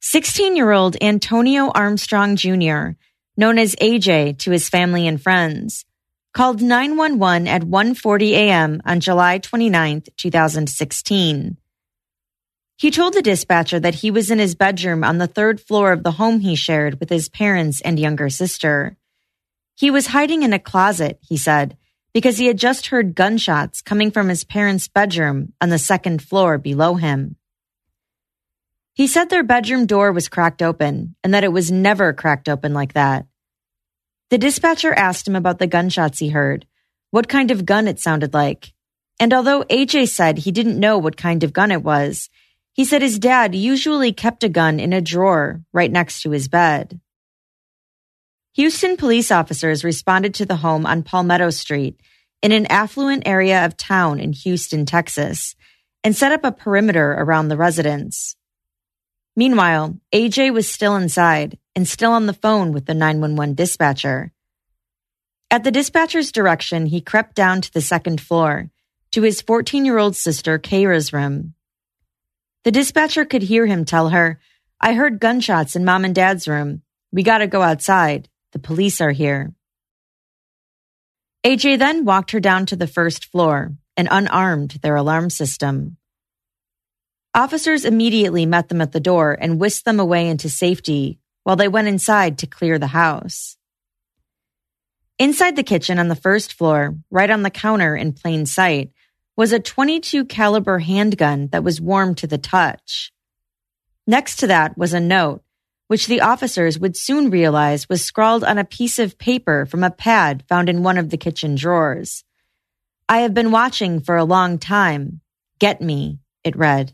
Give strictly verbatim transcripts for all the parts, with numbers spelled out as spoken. sixteen-year-old Antonio Armstrong Junior, known as A J to his family and friends, called nine one one at one forty a.m. on July twenty-ninth, twenty sixteen. He told the dispatcher that he was in his bedroom on the third floor of the home he shared with his parents and younger sister. He was hiding in a closet, he said, because he had just heard gunshots coming from his parents' bedroom on the second floor below him. He said their bedroom door was cracked open and that it was never cracked open like that. The dispatcher asked him about the gunshots he heard, what kind of gun it sounded like, and although A J said he didn't know what kind of gun it was, he said his dad usually kept a gun in a drawer right next to his bed. Houston police officers responded to the home on Palmetto Street in an affluent area of town in Houston, Texas, and set up a perimeter around the residence. Meanwhile, A J was still inside and still on the phone with the nine one one dispatcher. At the dispatcher's direction, he crept down to the second floor, to his fourteen-year-old sister Kaira's room. The dispatcher could hear him tell her, "I heard gunshots in Mom and Dad's room. We gotta go outside. The police are here." A J then walked her down to the first floor and unarmed their alarm system. Officers immediately met them at the door and whisked them away into safety while they went inside to clear the house. Inside the kitchen on the first floor, right on the counter in plain sight, was a twenty-two caliber handgun that was warm to the touch. Next to that was a note, which the officers would soon realize was scrawled on a piece of paper from a pad found in one of the kitchen drawers. "I have been watching for a long time. Get me," it read.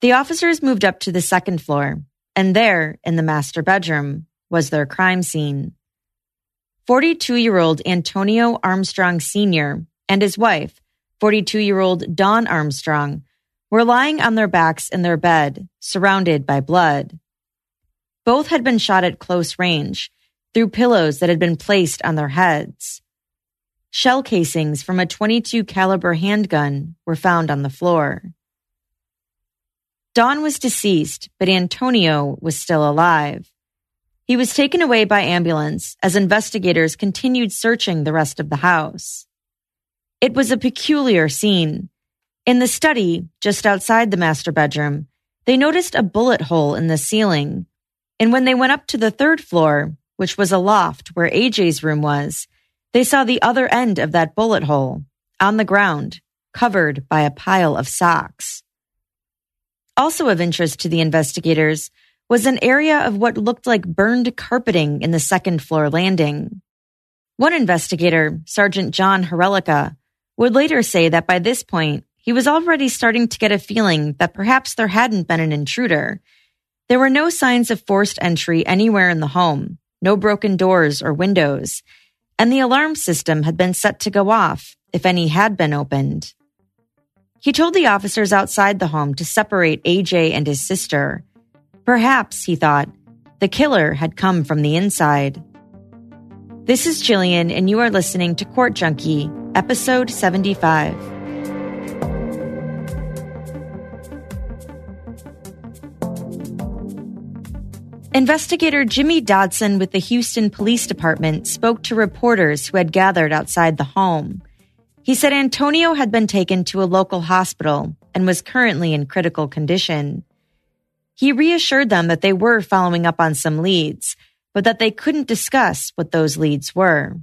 The officers moved up to the second floor, and there, in the master bedroom, was their crime scene. forty-two-year-old Antonio Armstrong Senior and his wife, forty-two-year-old Dawn Armstrong, were lying on their backs in their bed, surrounded by blood. Both had been shot at close range, through pillows that had been placed on their heads. Shell casings from a twenty-two caliber handgun were found on the floor. Dawn was deceased, but Antonio was still alive. He was taken away by ambulance as investigators continued searching the rest of the house. It was a peculiar scene. In the study, just outside the master bedroom, they noticed a bullet hole in the ceiling. And when they went up to the third floor, which was a loft where A J's room was, they saw the other end of that bullet hole, on the ground, covered by a pile of socks. Also of interest to the investigators was an area of what looked like burned carpeting in the second floor landing. One investigator, Sergeant John Herelica, would later say that by this point, he was already starting to get a feeling that perhaps there hadn't been an intruder. There were no signs of forced entry anywhere in the home, no broken doors or windows, and the alarm system had been set to go off if any had been opened. He told the officers outside the home to separate A J and his sister. Perhaps, he thought, the killer had come from the inside. This is Jillian, and you are listening to Court Junkie, Episode seventy-five. Investigator Jimmy Dodson with the Houston Police Department spoke to reporters who had gathered outside the home. He said Antonio had been taken to a local hospital and was currently in critical condition. He reassured them that they were following up on some leads, but that they couldn't discuss what those leads were.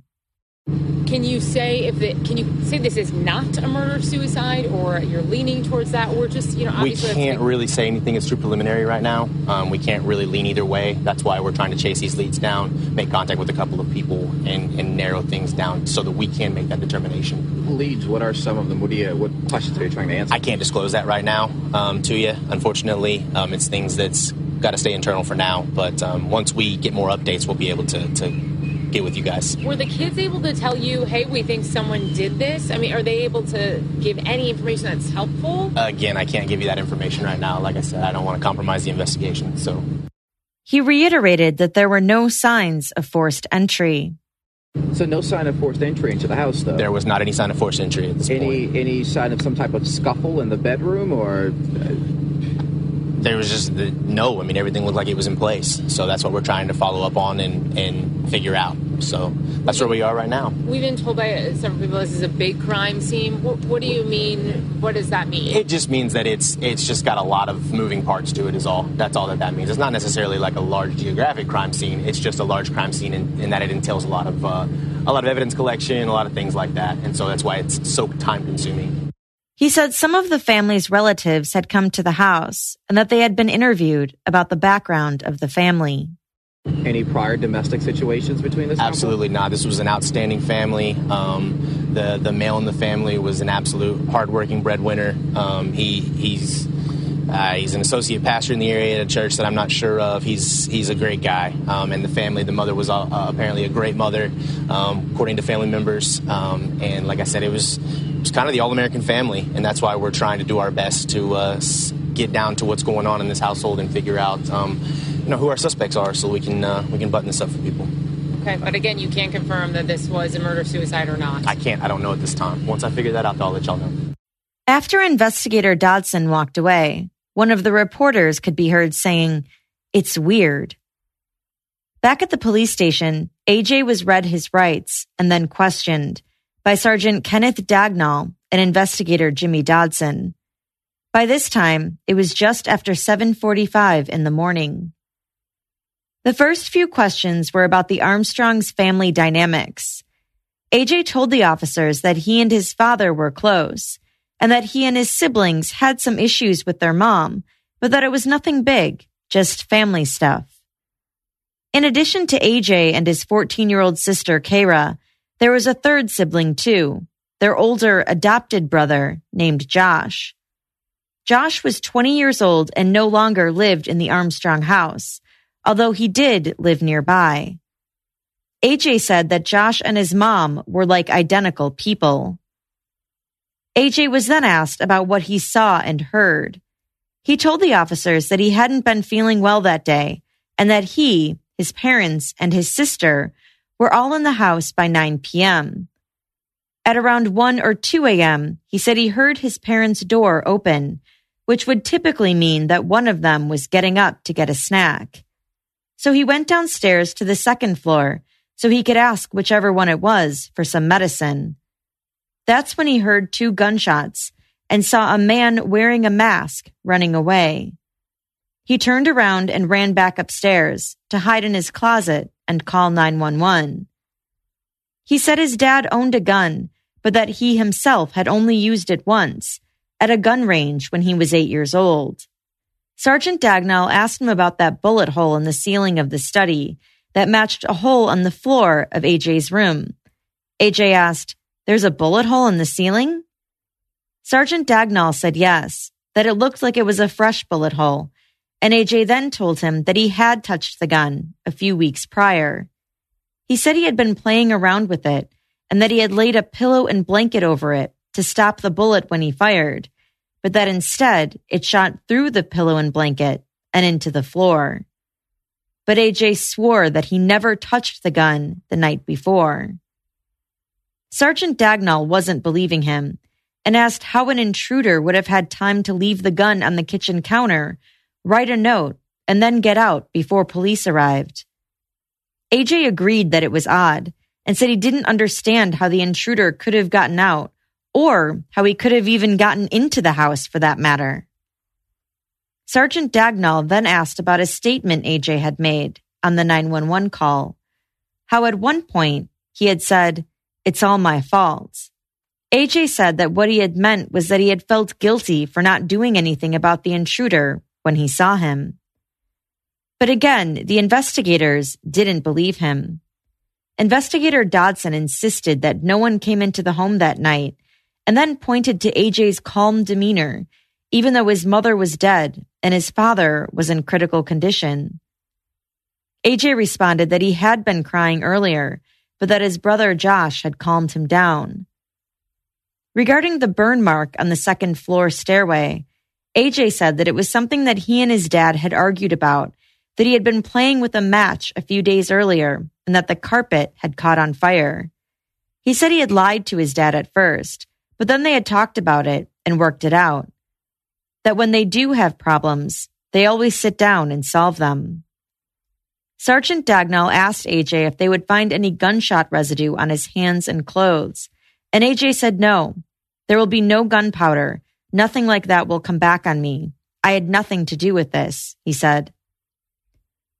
Can you say if the, can you say this is not a murder-suicide, or you're leaning towards that, or just, you know, obviously we can't like- really say anything. It's too preliminary right now. Um, we can't really lean either way. That's why we're trying to chase these leads down, make contact with a couple of people, and, and narrow things down so that we can make that determination. Leads. What are some of them? What do you? What questions are you trying to answer? I can't disclose that right now um, to you. Unfortunately, um, it's things that's got to stay internal for now. But um, once we get more updates, we'll be able to. to with you guys. Were the kids able to tell you, hey, we think someone did this? I mean, are they able to give any information that's helpful? Again, I can't give you that information right now. Like I said, I don't want to compromise the investigation, so. He reiterated that there were no signs of forced entry. So no sign of forced entry into the house, though? There was not any sign of forced entry at this any, point. Any sign of some type of scuffle in the bedroom, or... Uh, there was just the, no. I mean, everything looked like it was in place. So that's what we're trying to follow up on and, and figure out. So that's where we are right now. We've been told by several people this is a big crime scene. What, what do you mean? What does that mean? It just means that it's it's just got a lot of moving parts to it is all. That's all that that means. It's not necessarily like a large geographic crime scene. It's just a large crime scene in, in that it entails a lot of uh, a lot of evidence collection, a lot of things like that. And so that's why it's so time consuming. He said some of the family's relatives had come to the house and that they had been interviewed about the background of the family. Any prior domestic situations between this? Absolutely not. This was an outstanding family. Um, the the male in the family was an absolute hardworking breadwinner. Um, he he's uh, he's an associate pastor in the area at a church that I'm not sure of. He's he's a great guy. Um, and the family, the mother was uh, apparently a great mother, um, according to family members. Um, and like I said, it was it was kind of the all-American family, and that's why we're trying to do our best to uh, get down to what's going on in this household and figure out. Um, You know who our suspects are, so we can uh, we can button this up for people. Okay, but again, you can't confirm that this was a murder-suicide or not. I can't. I don't know at this time. Once I figure that out, I'll let y'all know. After Investigator Dodson walked away, one of the reporters could be heard saying, "It's weird." Back at the police station, A J was read his rights and then questioned by Sergeant Kenneth Dagnall and Investigator Jimmy Dodson. By this time, it was just after seven forty-five in the morning. The first few questions were about the Armstrong's family dynamics. A J told the officers that he and his father were close and that he and his siblings had some issues with their mom, but that it was nothing big, just family stuff. In addition to A J and his fourteen-year-old sister, Kaira, there was a third sibling too, their older adopted brother named Josh. Josh was twenty years old and no longer lived in the Armstrong house, although he did live nearby. A J said that Josh and his mom were like identical people. A J was then asked about what he saw and heard. He told the officers that he hadn't been feeling well that day and that he, his parents, and his sister were all in the house by nine p.m. At around one or two a.m., he said he heard his parents' door open, which would typically mean that one of them was getting up to get a snack. So he went downstairs to the second floor so he could ask whichever one it was for some medicine. That's when he heard two gunshots and saw a man wearing a mask running away. He turned around and ran back upstairs to hide in his closet and call nine one one. He said his dad owned a gun, but that he himself had only used it once at a gun range when he was eight years old. Sergeant Dagnall asked him about that bullet hole in the ceiling of the study that matched a hole on the floor of A J's room. A J asked, "There's a bullet hole in the ceiling?" Sergeant Dagnall said yes, that it looked like it was a fresh bullet hole, and A J then told him that he had touched the gun a few weeks prior. He said he had been playing around with it and that he had laid a pillow and blanket over it to stop the bullet when he fired, but that instead it shot through the pillow and blanket and into the floor. But A J swore that he never touched the gun the night before. Sergeant Dagnall wasn't believing him and asked how an intruder would have had time to leave the gun on the kitchen counter, write a note, and then get out before police arrived. A J agreed that it was odd and said he didn't understand how the intruder could have gotten out, or how he could have even gotten into the house for that matter. Sergeant Dagnall then asked about a statement A J had made on the nine one one call, how at one point he had said, "It's all my fault." A J said that what he had meant was that he had felt guilty for not doing anything about the intruder when he saw him. But again, the investigators didn't believe him. Investigator Dodson insisted that no one came into the home that night, and then pointed to A J's calm demeanor, even though his mother was dead and his father was in critical condition. A J responded that he had been crying earlier, but that his brother Josh had calmed him down. Regarding the burn mark on the second floor stairway, A J said that it was something that he and his dad had argued about, that he had been playing with a match a few days earlier and that the carpet had caught on fire. He said he had lied to his dad at first, but then they had talked about it and worked it out. That when they do have problems, They always sit down and solve them. Sergeant Dagnall asked A J if they would find any gunshot residue on his hands and clothes, and A J said no. There will be no gunpowder. Nothing like that will come back on me. I had nothing to do with this, he said.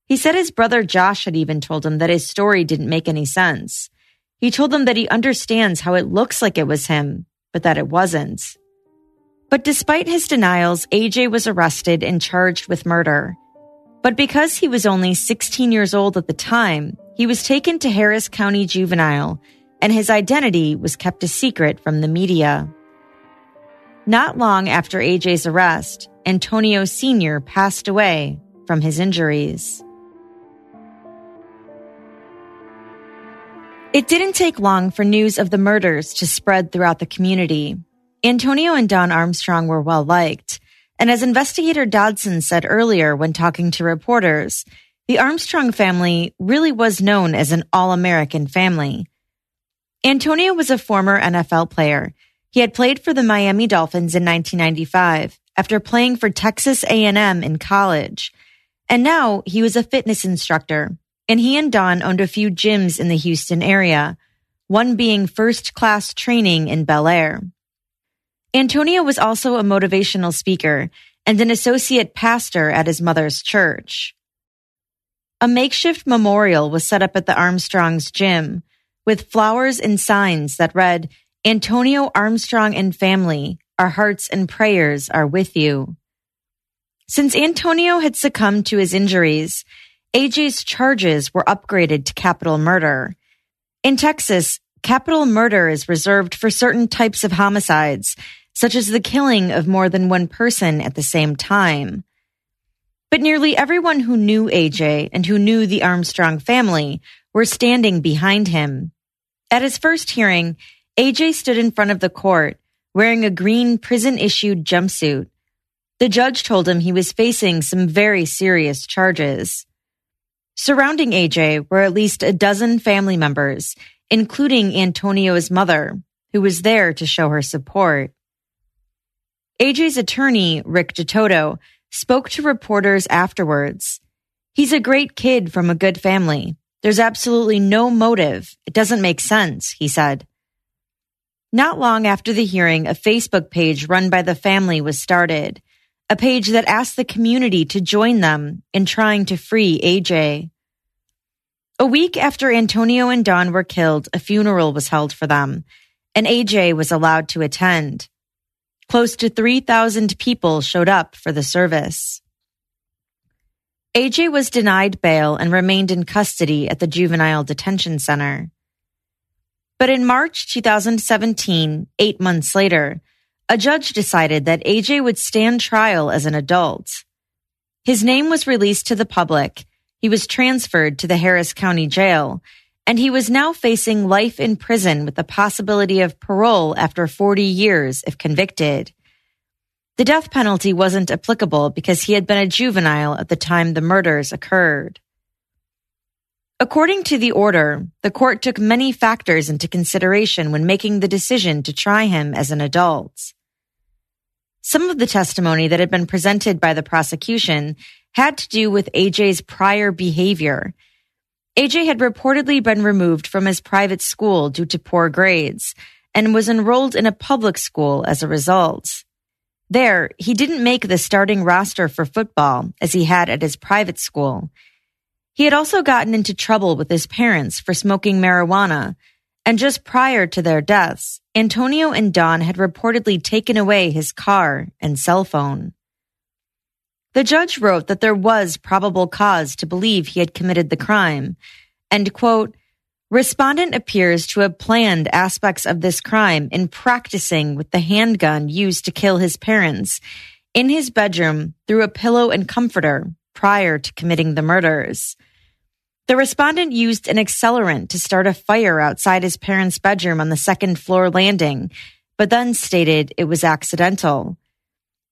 He said his brother Josh had even told him that his story didn't make any sense. He told them that he understands how it looks like it was him, but that it wasn't. But despite his denials, A J was arrested and charged with murder. But because he was only sixteen years old at the time, he was taken to Harris County Juvenile, and his identity was kept a secret from the media. Not long after A J's arrest, Antonio Senior passed away from his injuries. It didn't take long for news of the murders to spread throughout the community. Antonio and Dawn Armstrong were well liked, and as Investigator Dodson said earlier when talking to reporters, the Armstrong family really was known as an all-American family. Antonio was a former N F L player. He had played for the Miami Dolphins in nineteen ninety-five after playing for Texas A and M in college. And now he was a fitness instructor, and he and Dawn owned a few gyms in the Houston area, one being First Class Training in Bel Air. Antonio was also a motivational speaker and an associate pastor at his mother's church. A makeshift memorial was set up at the Armstrongs' gym, with flowers and signs that read, "Antonio Armstrong and family, our hearts and prayers are with you." Since Antonio had succumbed to his injuries, A J's charges were upgraded to capital murder. In Texas, capital murder is reserved for certain types of homicides, such as the killing of more than one person at the same time. But nearly everyone who knew A J and who knew the Armstrong family were standing behind him. At his first hearing, A J stood in front of the court, wearing a green prison-issued jumpsuit. The judge told him he was facing some very serious charges. Surrounding A J were at least a dozen family members, including Antonio's mother, who was there to show her support. A J's attorney, Rick Detoto, spoke to reporters afterwards. "He's a great kid from a good family. There's absolutely no motive. It doesn't make sense," he said. Not long after the hearing, a Facebook page run by the family was started, a page that asked the community to join them in trying to free A J. A week after Antonio and Dawn were killed, a funeral was held for them, and A J was allowed to attend. Close to three thousand people showed up for the service. A J was denied bail and remained in custody at the Juvenile Detention Center. But in March two thousand seventeen, eight months later, a judge decided that A J would stand trial as an adult. His name was released to the public, he was transferred to the Harris County Jail, and he was now facing life in prison with the possibility of parole after forty years if convicted. The death penalty wasn't applicable because he had been a juvenile at the time the murders occurred. According to the order, the court took many factors into consideration when making the decision to try him as an adult. Some of the testimony that had been presented by the prosecution had to do with A J's prior behavior. A J had reportedly been removed from his private school due to poor grades and was enrolled in a public school as a result. There, he didn't make the starting roster for football as he had at his private school. He had also gotten into trouble with his parents for smoking marijuana, and just prior to their deaths, Antonio and Dawn had reportedly taken away his car and cell phone. The judge wrote that there was probable cause to believe he had committed the crime, and, quote, "Respondent appears to have planned aspects of this crime in practicing with the handgun used to kill his parents in his bedroom through a pillow and comforter prior to committing the murders. The respondent used an accelerant to start a fire outside his parents' bedroom on the second floor landing, but then stated it was accidental.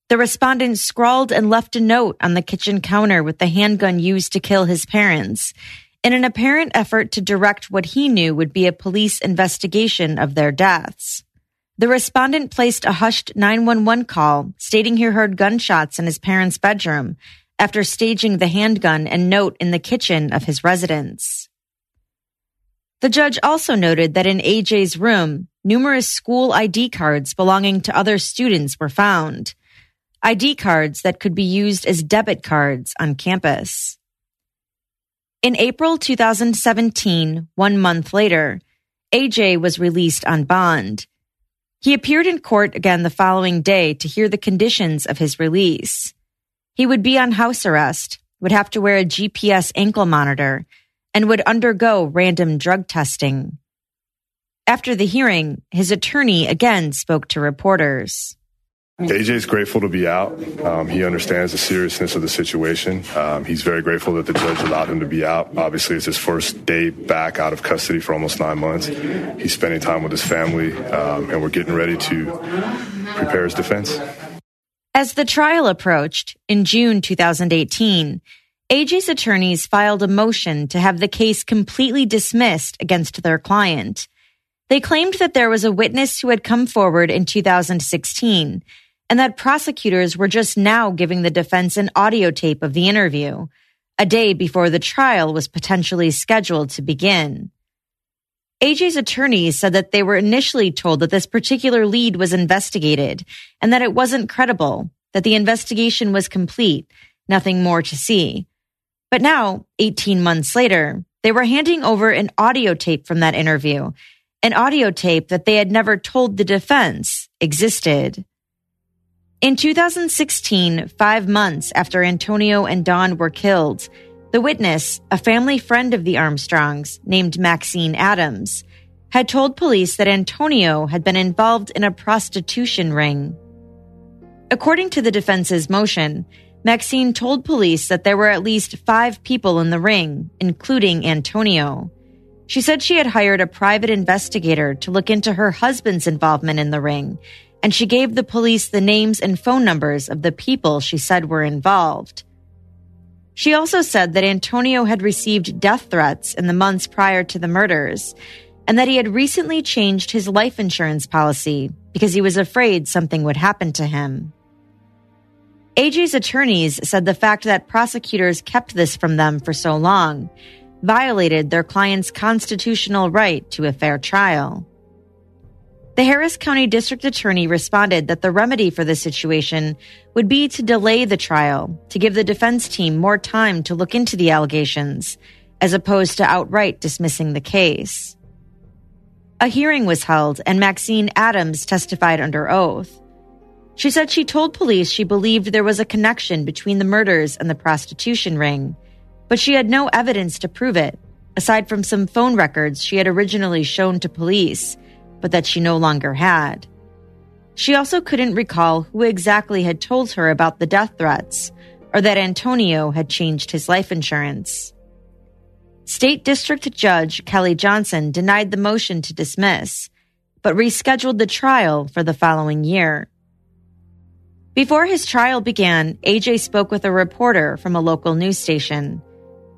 The respondent scrawled and left a note on the kitchen counter with the handgun used to kill his parents in an apparent effort to direct what he knew would be a police investigation of their deaths. The respondent placed a hushed nine one one call stating he heard gunshots in his parents' bedroom after staging the handgun and note in the kitchen of his residence. The judge also noted that in A J's room, numerous school I D cards belonging to other students were found, I D cards that could be used as debit cards on campus. In April twenty seventeen, one month later, A J was released on bond. He appeared in court again the following day to hear the conditions of his release. He would be on house arrest, would have to wear a G P S ankle monitor, and would undergo random drug testing. After the hearing, his attorney again spoke to reporters. A J's grateful to be out. Um, he understands the seriousness of the situation. Um, he's very grateful that the judge allowed him to be out. Obviously, it's his first day back out of custody for almost nine months. He's spending time with his family, um, and we're getting ready to prepare his defense. As the trial approached, in June twenty eighteen, A J's attorneys filed a motion to have the case completely dismissed against their client. They claimed that there was a witness who had come forward in two thousand sixteen and that prosecutors were just now giving the defense an audio tape of the interview, a day before the trial was potentially scheduled to begin. A J's attorneys said that they were initially told that this particular lead was investigated and that it wasn't credible, that the investigation was complete, nothing more to see. But now, eighteen months later, they were handing over an audio tape from that interview, an audio tape that they had never told the defense existed. In two thousand sixteen, five months after Antonio and Dawn were killed, the witness, a family friend of the Armstrongs named Maxine Adams, had told police that Antonio had been involved in a prostitution ring. According to the defense's motion, Maxine told police that there were at least five people in the ring, including Antonio. She said she had hired a private investigator to look into her husband's involvement in the ring, and she gave the police the names and phone numbers of the people she said were involved. She also said that Antonio had received death threats in the months prior to the murders, and that he had recently changed his life insurance policy because he was afraid something would happen to him. A J's attorneys said the fact that prosecutors kept this from them for so long violated their client's constitutional right to a fair trial. The Harris County District Attorney responded that the remedy for this situation would be to delay the trial, to give the defense team more time to look into the allegations, as opposed to outright dismissing the case. A hearing was held, and Maxine Adams testified under oath. She said she told police she believed there was a connection between the murders and the prostitution ring, but she had no evidence to prove it, aside from some phone records she had originally shown to police, but that she no longer had. She also couldn't recall who exactly had told her about the death threats or that Antonio had changed his life insurance. State District Judge Kelly Johnson denied the motion to dismiss, but rescheduled the trial for the following year. Before his trial began, A J spoke with a reporter from a local news station.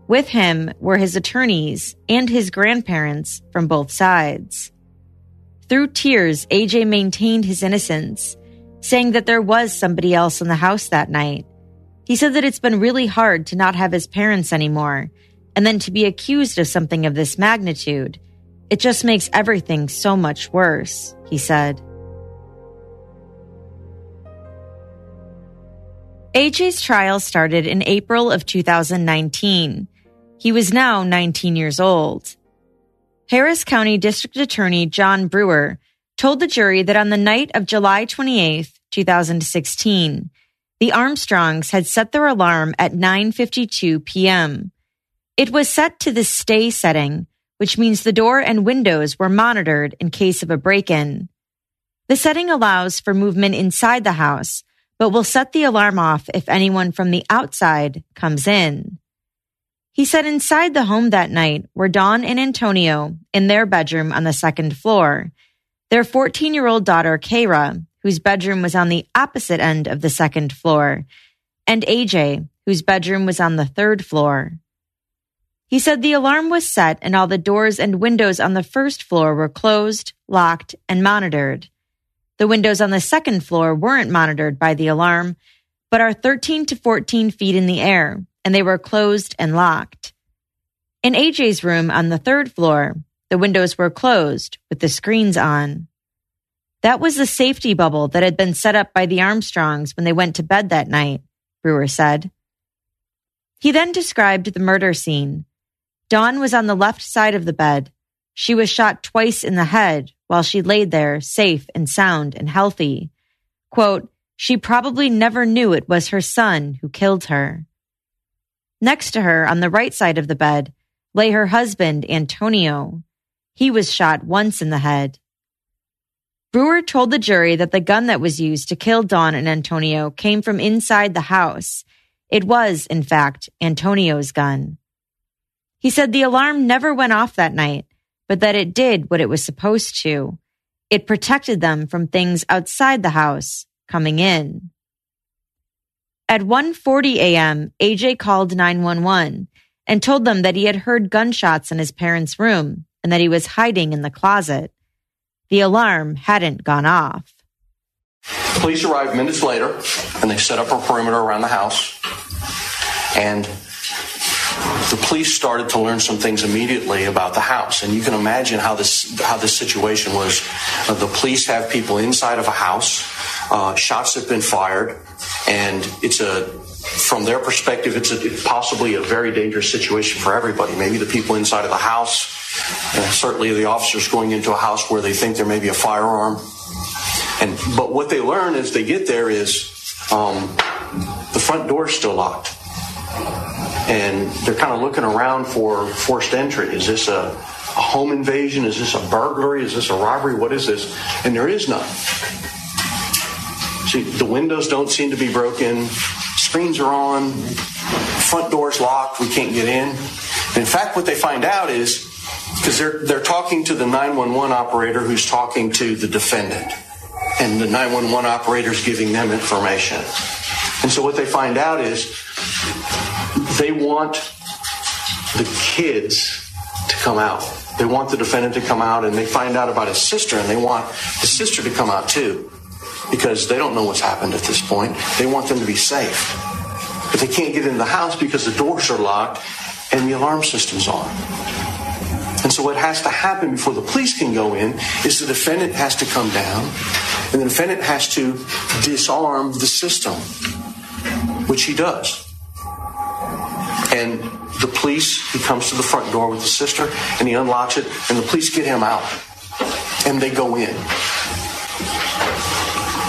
With him were his attorneys and his grandparents from both sides. Through tears, A J maintained his innocence, saying that there was somebody else in the house that night. He said that it's been really hard to not have his parents anymore, and then to be accused of something of this magnitude. It just makes everything so much worse, he said. A J's trial started in April of two thousand nineteen. He was now nineteen years old. Harris County District Attorney John Brewer told the jury that on the night of July twenty-eighth, twenty sixteen, the Armstrongs had set their alarm at nine fifty-two p.m. It was set to the stay setting, which means the door and windows were monitored in case of a break-in. The setting allows for movement inside the house, but will set the alarm off if anyone from the outside comes in. He said inside the home that night were Dawn and Antonio in their bedroom on the second floor, their fourteen-year-old daughter Kaira, whose bedroom was on the opposite end of the second floor, and A J, whose bedroom was on the third floor. He said the alarm was set and all the doors and windows on the first floor were closed, locked, and monitored. The windows on the second floor weren't monitored by the alarm, but are thirteen to fourteen feet in the air, and they were closed and locked. In A J's room on the third floor, the windows were closed with the screens on. That was the safety bubble that had been set up by the Armstrongs when they went to bed that night, Brewer said. He then described the murder scene. Dawn was on the left side of the bed. She was shot twice in the head while she laid there, safe and sound and healthy. Quote, she probably never knew it was her son who killed her. Next to her, on the right side of the bed, lay her husband, Antonio. He was shot once in the head. Brewer told the jury that the gun that was used to kill Dawn and Antonio came from inside the house. It was, in fact, Antonio's gun. He said the alarm never went off that night, but that it did what it was supposed to. It protected them from things outside the house coming in. At one forty a.m., A J called nine one one and told them that he had heard gunshots in his parents' room and that he was hiding in the closet. The alarm hadn't gone off. Police arrived minutes later, and they set up a perimeter around the house. And the police started to learn some things immediately about the house, and you can imagine how this how this situation was. Uh, the police have people inside of a house. Uh, shots have been fired, and it's a from their perspective, it's, a, it's possibly a very dangerous situation for everybody. Maybe the people inside of the house, and certainly the officers going into a house where they think there may be a firearm. And but what they learn as they get there is um, the front door is still locked. And they're kind of looking around for forced entry. Is this a, a home invasion? Is this a burglary? Is this a robbery? What is this? And there is none. See, the windows don't seem to be broken. Screens are on. Front door's locked. We can't get in. And in fact, what they find out is, because they're, they're talking to the nine one one operator who's talking to the defendant. And the nine one one operator's giving them information. And so what they find out is, they want the kids to come out. They want the defendant to come out, and they find out about his sister, and they want his sister to come out too, because they don't know what's happened at this point. They want them to be safe. But they can't get into the house because the doors are locked and the alarm system's on. And so what has to happen before the police can go in is the defendant has to come down, and the defendant has to disarm the system, which he does. And the police, he comes to the front door with his sister, and he unlocks it, and the police get him out. And they go in.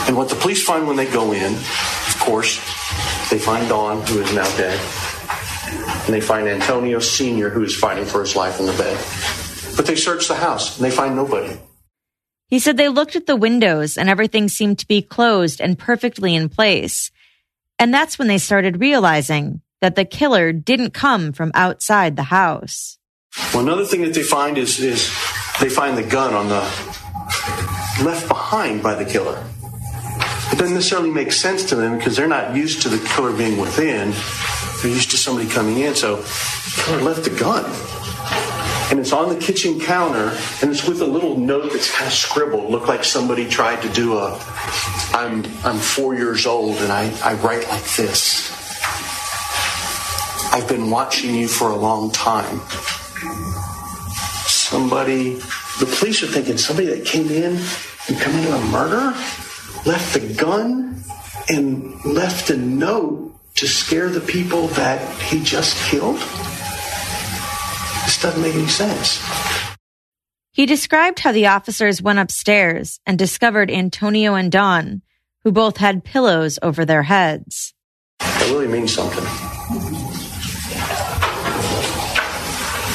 And what the police find when they go in, of course, they find Dawn, who is now dead. And they find Antonio Senior, who is fighting for his life in the bed. But they search the house, and they find nobody. He said they looked at the windows, and everything seemed to be closed and perfectly in place. And that's when they started realizing that the killer didn't come from outside the house. Well, another thing that they find is, is they find the gun on the left behind by the killer. It doesn't necessarily make sense to them because they're not used to the killer being within. They're used to somebody coming in, so the killer left the gun. And it's on the kitchen counter, and it's with a little note that's kind of scribbled. Looked like somebody tried to do a, I'm, I'm four years old, and I, I write like this. I've been watching you for a long time. Somebody, the police are thinking somebody that came in and committed a murder, left the gun, and left a note to scare the people that he just killed? This doesn't make any sense. He described how the officers went upstairs and discovered Antonio and Dawn, who both had pillows over their heads. That really means something.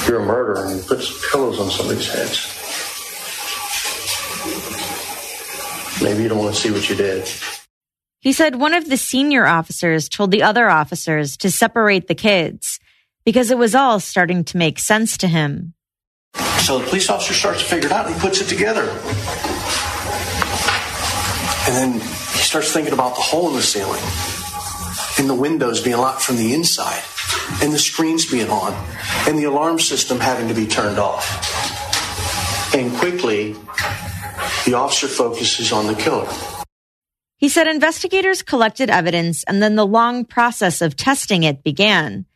You're a murderer and puts pillows on somebody's heads. Maybe you don't want to see what you did. He said one of the senior officers told the other officers to separate the kids because it was all starting to make sense to him. So the police officer starts to figure it out and he puts it together. And then he starts thinking about the hole in the ceiling and the windows being locked from the inside, and the screens being on, and the alarm system having to be turned off. And quickly, the officer focuses on the killer. He said investigators collected evidence and then the long process of testing it began.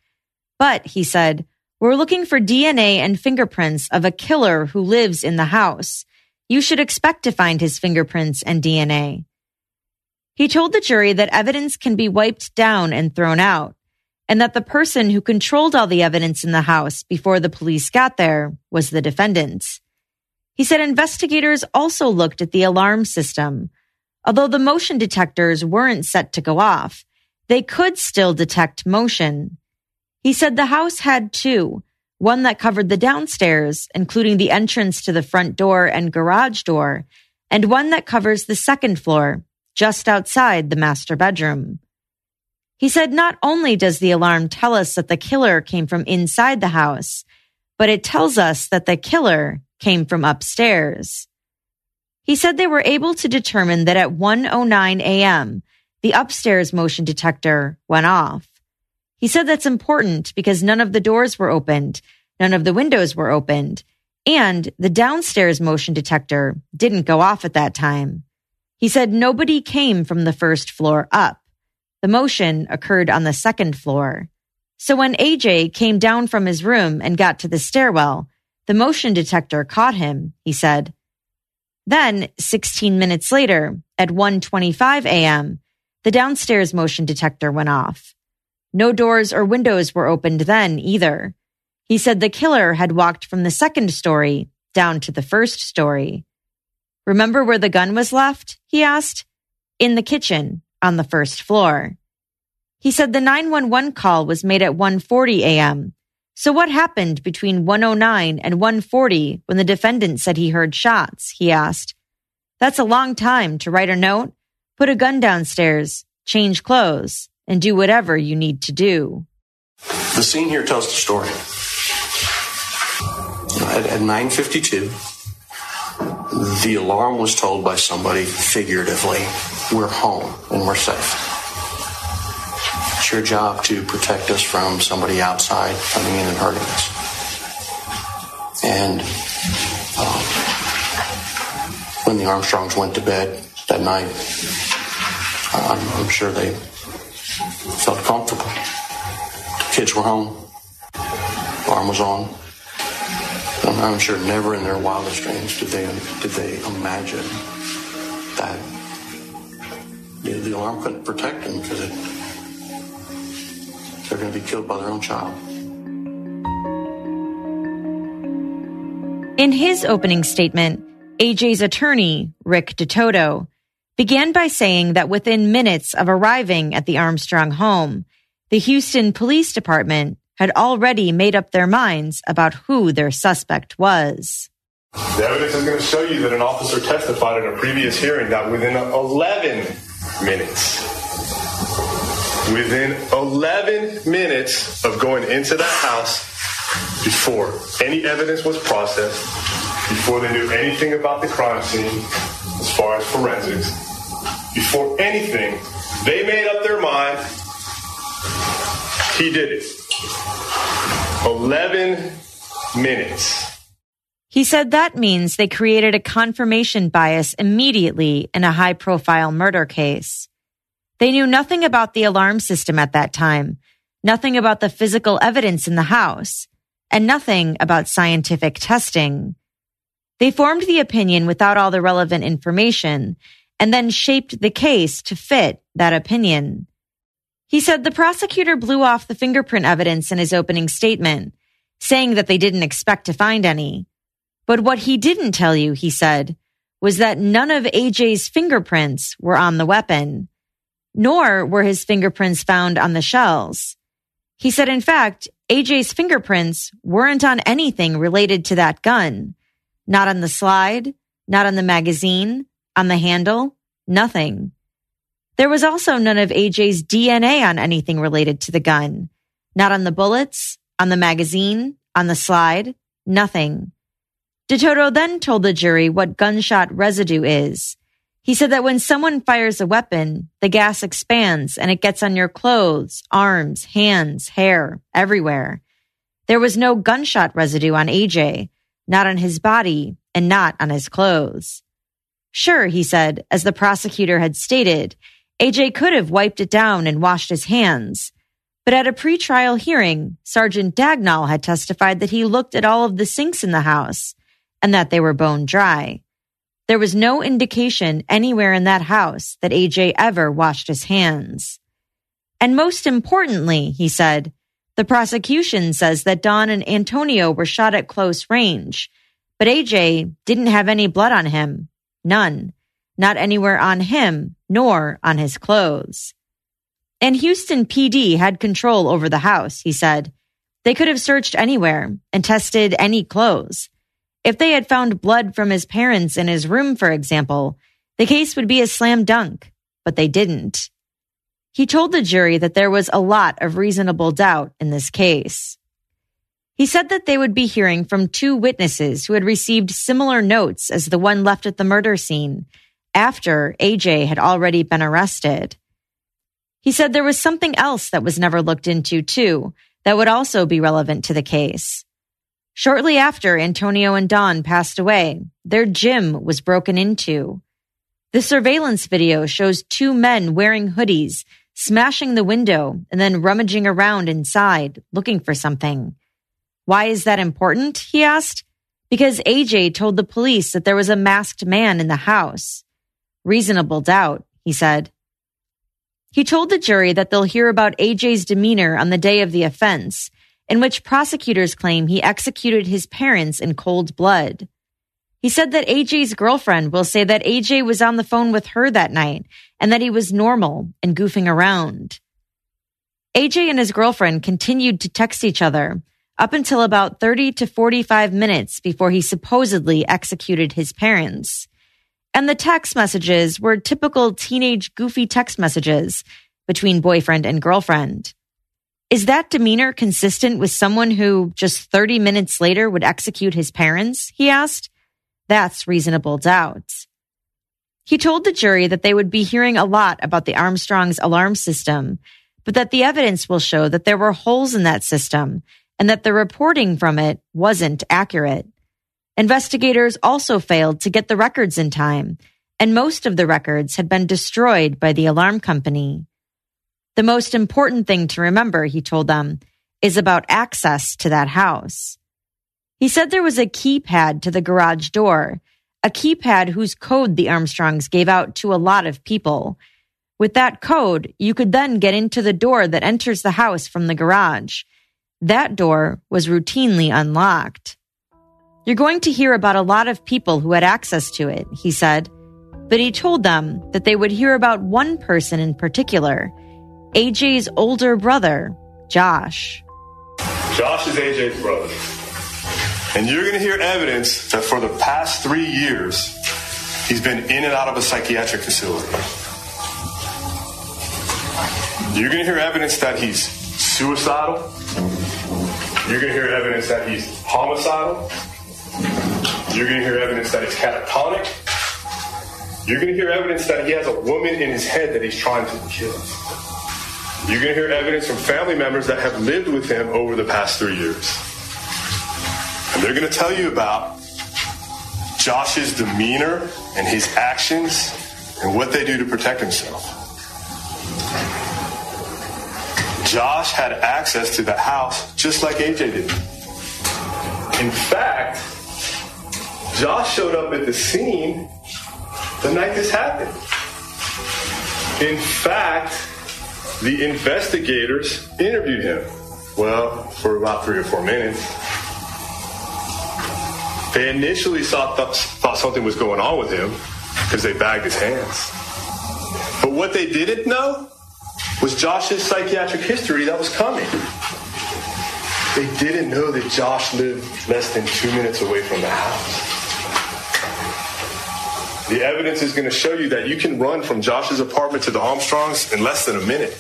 But, he said, we're looking for D N A and fingerprints of a killer who lives in the house. You should expect to find his fingerprints and D N A. He told the jury that evidence can be wiped down and thrown out, and that the person who controlled all the evidence in the house before the police got there was the defendant. He said investigators also looked at the alarm system. Although the motion detectors weren't set to go off, they could still detect motion. He said the house had two, one that covered the downstairs, including the entrance to the front door and garage door, and one that covers the second floor, just outside the master bedroom. He said not only does the alarm tell us that the killer came from inside the house, but it tells us that the killer came from upstairs. He said they were able to determine that at one oh nine a.m., the upstairs motion detector went off. He said that's important because none of the doors were opened, none of the windows were opened, and the downstairs motion detector didn't go off at that time. He said nobody came from the first floor up. The motion occurred on the second floor. So when A J came down from his room and got to the stairwell, the motion detector caught him, he said. Then, sixteen minutes later, at one twenty-five a.m., the downstairs motion detector went off. No doors or windows were opened then either. He said the killer had walked from the second story down to the first story. Remember where the gun was left? He asked. In the kitchen. On the first floor. He said the nine one one call was made at one forty a.m. So what happened between one oh nine and one forty when the defendant said he heard shots? He asked. That's a long time to write a note, put a gun downstairs, change clothes, and do whatever you need to do. The scene here tells the story. At, at nine fifty-two, the alarm was told by somebody figuratively. We're home and we're safe. It's your job to protect us from somebody outside coming in and hurting us. And um, when the Armstrongs went to bed that night, I'm, I'm sure they felt comfortable. Kids were home. Alarm was on. And I'm sure never in their wildest dreams did they did they imagine that. The alarm couldn't protect them because it, they're going to be killed by their own child. In his opening statement, A J's attorney, Rick Detoto, began by saying that within minutes of arriving at the Armstrong home, the Houston Police Department had already made up their minds about who their suspect was. The evidence is going to show you that an officer testified in a previous hearing that within eleven minutes. Within eleven minutes of going into that house, before any evidence was processed, before they knew anything about the crime scene, as far as forensics, before anything, they made up their mind, he did it. eleven minutes. He said that means they created a confirmation bias immediately in a high-profile murder case. They knew nothing about the alarm system at that time, nothing about the physical evidence in the house, and nothing about scientific testing. They formed the opinion without all the relevant information and then shaped the case to fit that opinion. He said the prosecutor blew off the fingerprint evidence in his opening statement, saying that they didn't expect to find any. But what he didn't tell you, he said, was that none of A J's fingerprints were on the weapon, nor were his fingerprints found on the shells. He said, in fact, A J's fingerprints weren't on anything related to that gun. Not on the slide, not on the magazine, on the handle, nothing. There was also none of A J's D N A on anything related to the gun. Not on the bullets, on the magazine, on the slide, nothing. Detoto then told the jury what gunshot residue is. He said that when someone fires a weapon, the gas expands and it gets on your clothes, arms, hands, hair, everywhere. There was no gunshot residue on A J, not on his body, and not on his clothes. Sure, he said, as the prosecutor had stated, A J could have wiped it down and washed his hands. But at a pretrial hearing, Sergeant Dagnall had testified that he looked at all of the sinks in the house and that they were bone dry. There was no indication anywhere in that house that A J ever washed his hands. And most importantly, he said, the prosecution says that Dawn and Antonio were shot at close range, but A J didn't have any blood on him. None. Not anywhere on him, nor on his clothes. And Houston P D had control over the house, he said. They could have searched anywhere and tested any clothes. If they had found blood from his parents in his room, for example, the case would be a slam dunk, but they didn't. He told the jury that there was a lot of reasonable doubt in this case. He said that they would be hearing from two witnesses who had received similar notes as the one left at the murder scene after A J had already been arrested. He said there was something else that was never looked into, too, that would also be relevant to the case. Shortly after Antonio and Dawn passed away, their gym was broken into. The surveillance video shows two men wearing hoodies, smashing the window, and then rummaging around inside, looking for something. Why is that important? He asked. Because A J told the police that there was a masked man in the house. Reasonable doubt, he said. He told the jury that they'll hear about A J's demeanor on the day of the offense, in which prosecutors claim he executed his parents in cold blood. He said that A J's girlfriend will say that A J was on the phone with her that night and that he was normal and goofing around. A J and his girlfriend continued to text each other up until about thirty to forty-five minutes before he supposedly executed his parents. And the text messages were typical teenage goofy text messages between boyfriend and girlfriend. Is that demeanor consistent with someone who just thirty minutes later would execute his parents? He asked. That's reasonable doubt. He told the jury that they would be hearing a lot about the Armstrong's alarm system, but that the evidence will show that there were holes in that system and that the reporting from it wasn't accurate. Investigators also failed to get the records in time, and most of the records had been destroyed by the alarm company. The most important thing to remember, he told them, is about access to that house. He said there was a keypad to the garage door, a keypad whose code the Armstrongs gave out to a lot of people. With that code, you could then get into the door that enters the house from the garage. That door was routinely unlocked. You're going to hear about a lot of people who had access to it, he said, but he told them that they would hear about one person in particular, A J's older brother, Josh. Josh is A J's brother. And you're going to hear evidence that for the past three years, he's been in and out of a psychiatric facility. You're going to hear evidence that he's suicidal. You're going to hear evidence that he's homicidal. You're going to hear evidence that it's catatonic. You're going to hear evidence that he has a woman in his head that he's trying to kill. You're going to hear evidence from family members that have lived with him over the past three years. And they're going to tell you about Josh's demeanor and his actions and what they do to protect himself. Josh had access to the house just like A J did. In fact, Josh showed up at the scene the night this happened. In fact, the investigators interviewed him, well, for about three or four minutes. They initially thought, thought something was going on with him because they bagged his hands. But what they didn't know was Josh's psychiatric history that was coming. They didn't know that Josh lived less than two minutes away from the house. The evidence is going to show you that you can run from Josh's apartment to the Armstrongs in less than a minute.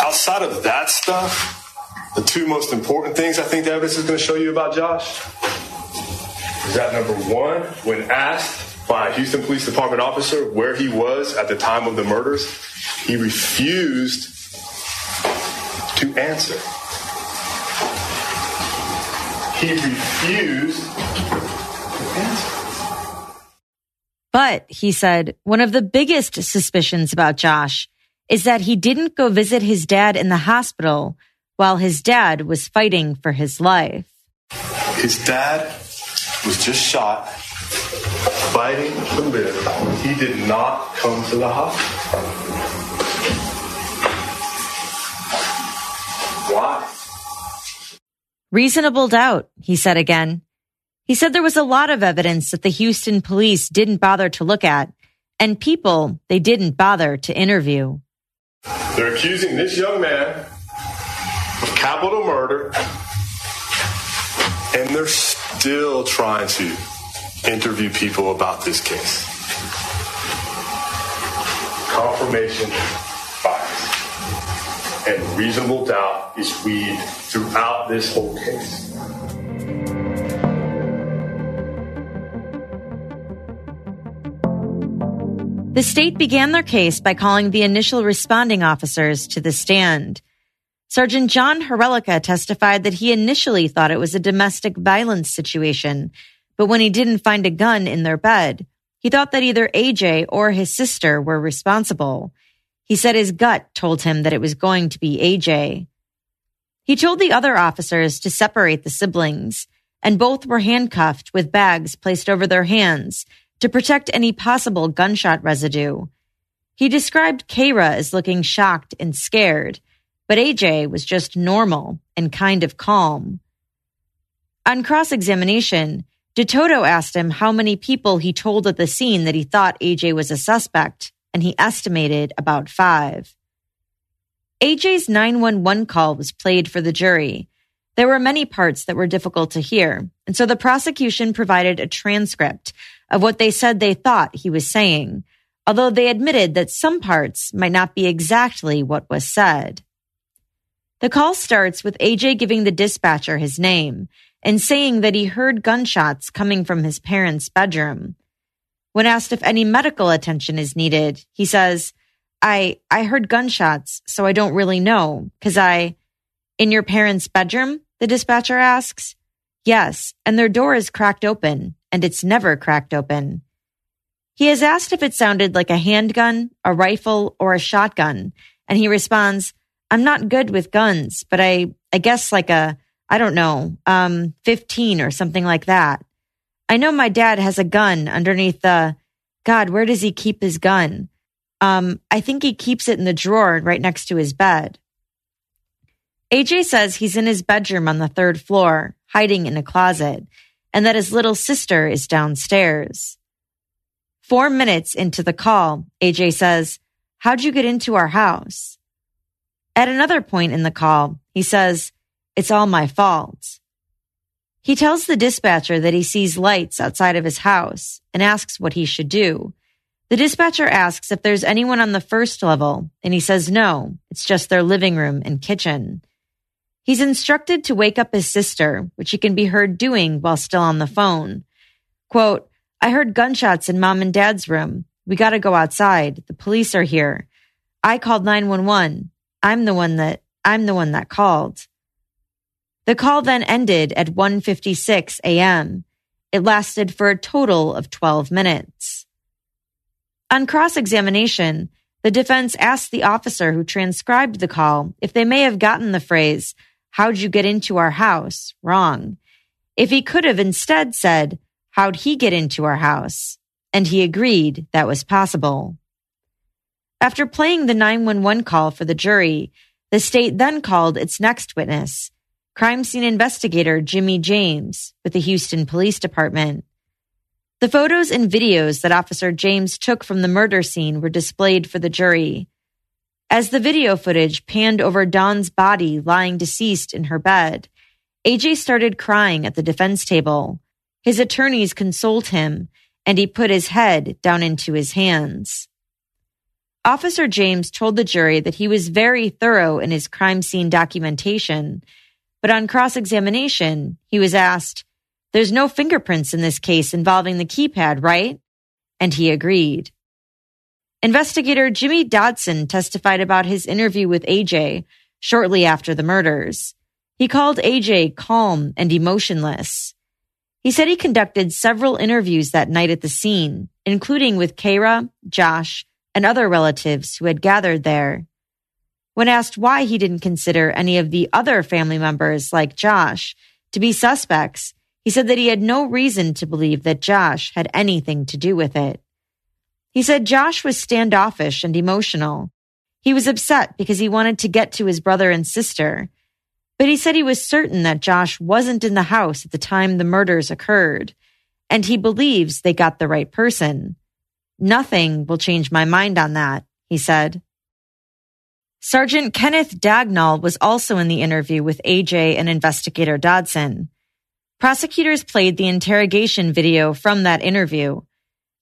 Outside of that stuff, the two most important things I think the evidence is going to show you about Josh is that, number one, when asked by a Houston Police Department officer where he was at the time of the murders, he refused to answer. He refused to answer. But he said one of the biggest suspicions about Josh is that he didn't go visit his dad in the hospital while his dad was fighting for his life. His dad was just shot, fighting to live. He did not come to the hospital. Why? Reasonable doubt, he said again. He said there was a lot of evidence that the Houston police didn't bother to look at, and people they didn't bother to interview. They're accusing this young man of capital murder, and they're still trying to interview people about this case. Confirmation bias and reasonable doubt is weaved throughout this whole case. The state began their case by calling the initial responding officers to the stand. Sergeant John Herelica testified that he initially thought it was a domestic violence situation, but when he didn't find a gun in their bed, he thought that either A J or his sister were responsible. He said his gut told him that it was going to be A J. He told the other officers to separate the siblings, and both were handcuffed with bags placed over their hands to protect any possible gunshot residue. He described Kaira as looking shocked and scared, but A J was just normal and kind of calm. On cross-examination, Detoto asked him how many people he told at the scene that he thought A J was a suspect, and he estimated about five. A J's nine one one call was played for the jury. There were many parts that were difficult to hear, and so the prosecution provided a transcript of what they said they thought he was saying, although they admitted that some parts might not be exactly what was said. The call starts with A J giving the dispatcher his name and saying that he heard gunshots coming from his parents' bedroom. When asked if any medical attention is needed, he says, I, I heard gunshots, so I don't really know, because I... In your parents' bedroom? The dispatcher asks. Yes, and their door is cracked open. And it's never cracked open. He is asked if it sounded like a handgun, a rifle, or a shotgun, and he responds, I'm not good with guns, but I, I guess like a, I don't know, um, fifteen or something like that. I know my dad has a gun underneath the, God, where does he keep his gun? Um, I think he keeps it in the drawer right next to his bed. A J says he's in his bedroom on the third floor, hiding in a closet, and that his little sister is downstairs. Four minutes into the call, A J says, how'd you get into our house? At another point in the call, he says, it's all my fault. He tells the dispatcher that he sees lights outside of his house and asks what he should do. The dispatcher asks if there's anyone on the first level, and he says no, it's just their living room and kitchen. He's instructed to wake up his sister, which he can be heard doing while still on the phone. Quote, I heard gunshots in mom and dad's room. We got to go outside. The police are here. I called nine one one. I'm the one that I'm the one that called. The call then ended at one fifty-six a.m. It lasted for a total of twelve minutes. On cross-examination, the defense asked the officer who transcribed the call if they may have gotten the phrase, how'd you get into our house, wrong. If he could have instead said, how'd he get into our house? And he agreed that was possible. After playing the nine one one call for the jury, the state then called its next witness, crime scene investigator Jimmy James with the Houston Police Department. The photos and videos that Officer James took from the murder scene were displayed for the jury. As the video footage panned over Dawn's body lying deceased in her bed, A J started crying at the defense table. His attorneys consoled him, and he put his head down into his hands. Officer James told the jury that he was very thorough in his crime scene documentation, but on cross-examination, he was asked, there's no fingerprints in this case involving the keypad, right? And he agreed. Investigator Jimmy Dodson testified about his interview with A J shortly after the murders. He called A J calm and emotionless. He said he conducted several interviews that night at the scene, including with Kaira, Josh, and other relatives who had gathered there. When asked why he didn't consider any of the other family members, like Josh, to be suspects, he said that he had no reason to believe that Josh had anything to do with it. He said Josh was standoffish and emotional. He was upset because he wanted to get to his brother and sister, but he said he was certain that Josh wasn't in the house at the time the murders occurred, and he believes they got the right person. Nothing will change my mind on that, he said. Sergeant Kenneth Dagnall was also in the interview with A J and Investigator Dodson. Prosecutors played the interrogation video from that interview.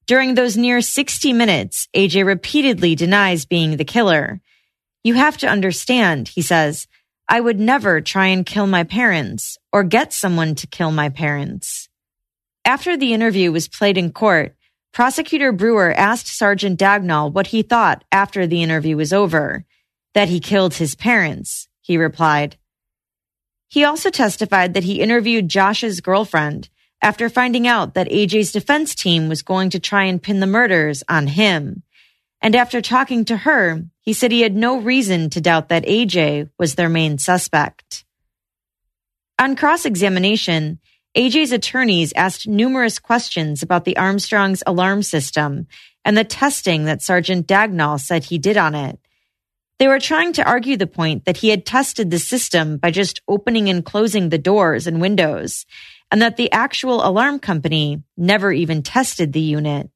During those near sixty minutes, A J repeatedly denies being the killer. You have to understand, he says, I would never try and kill my parents or get someone to kill my parents. After the interview was played in court, Prosecutor Brewer asked Sergeant Dagnall what he thought after the interview was over, that he killed his parents, he replied. He also testified that he interviewed Josh's girlfriend after finding out that A J's defense team was going to try and pin the murders on him. And after talking to her, he said he had no reason to doubt that A J was their main suspect. On cross-examination, A J's attorneys asked numerous questions about the Armstrong's alarm system and the testing that Sergeant Dagnall said he did on it. They were trying to argue the point that he had tested the system by just opening and closing the doors and windows, and that the actual alarm company never even tested the unit.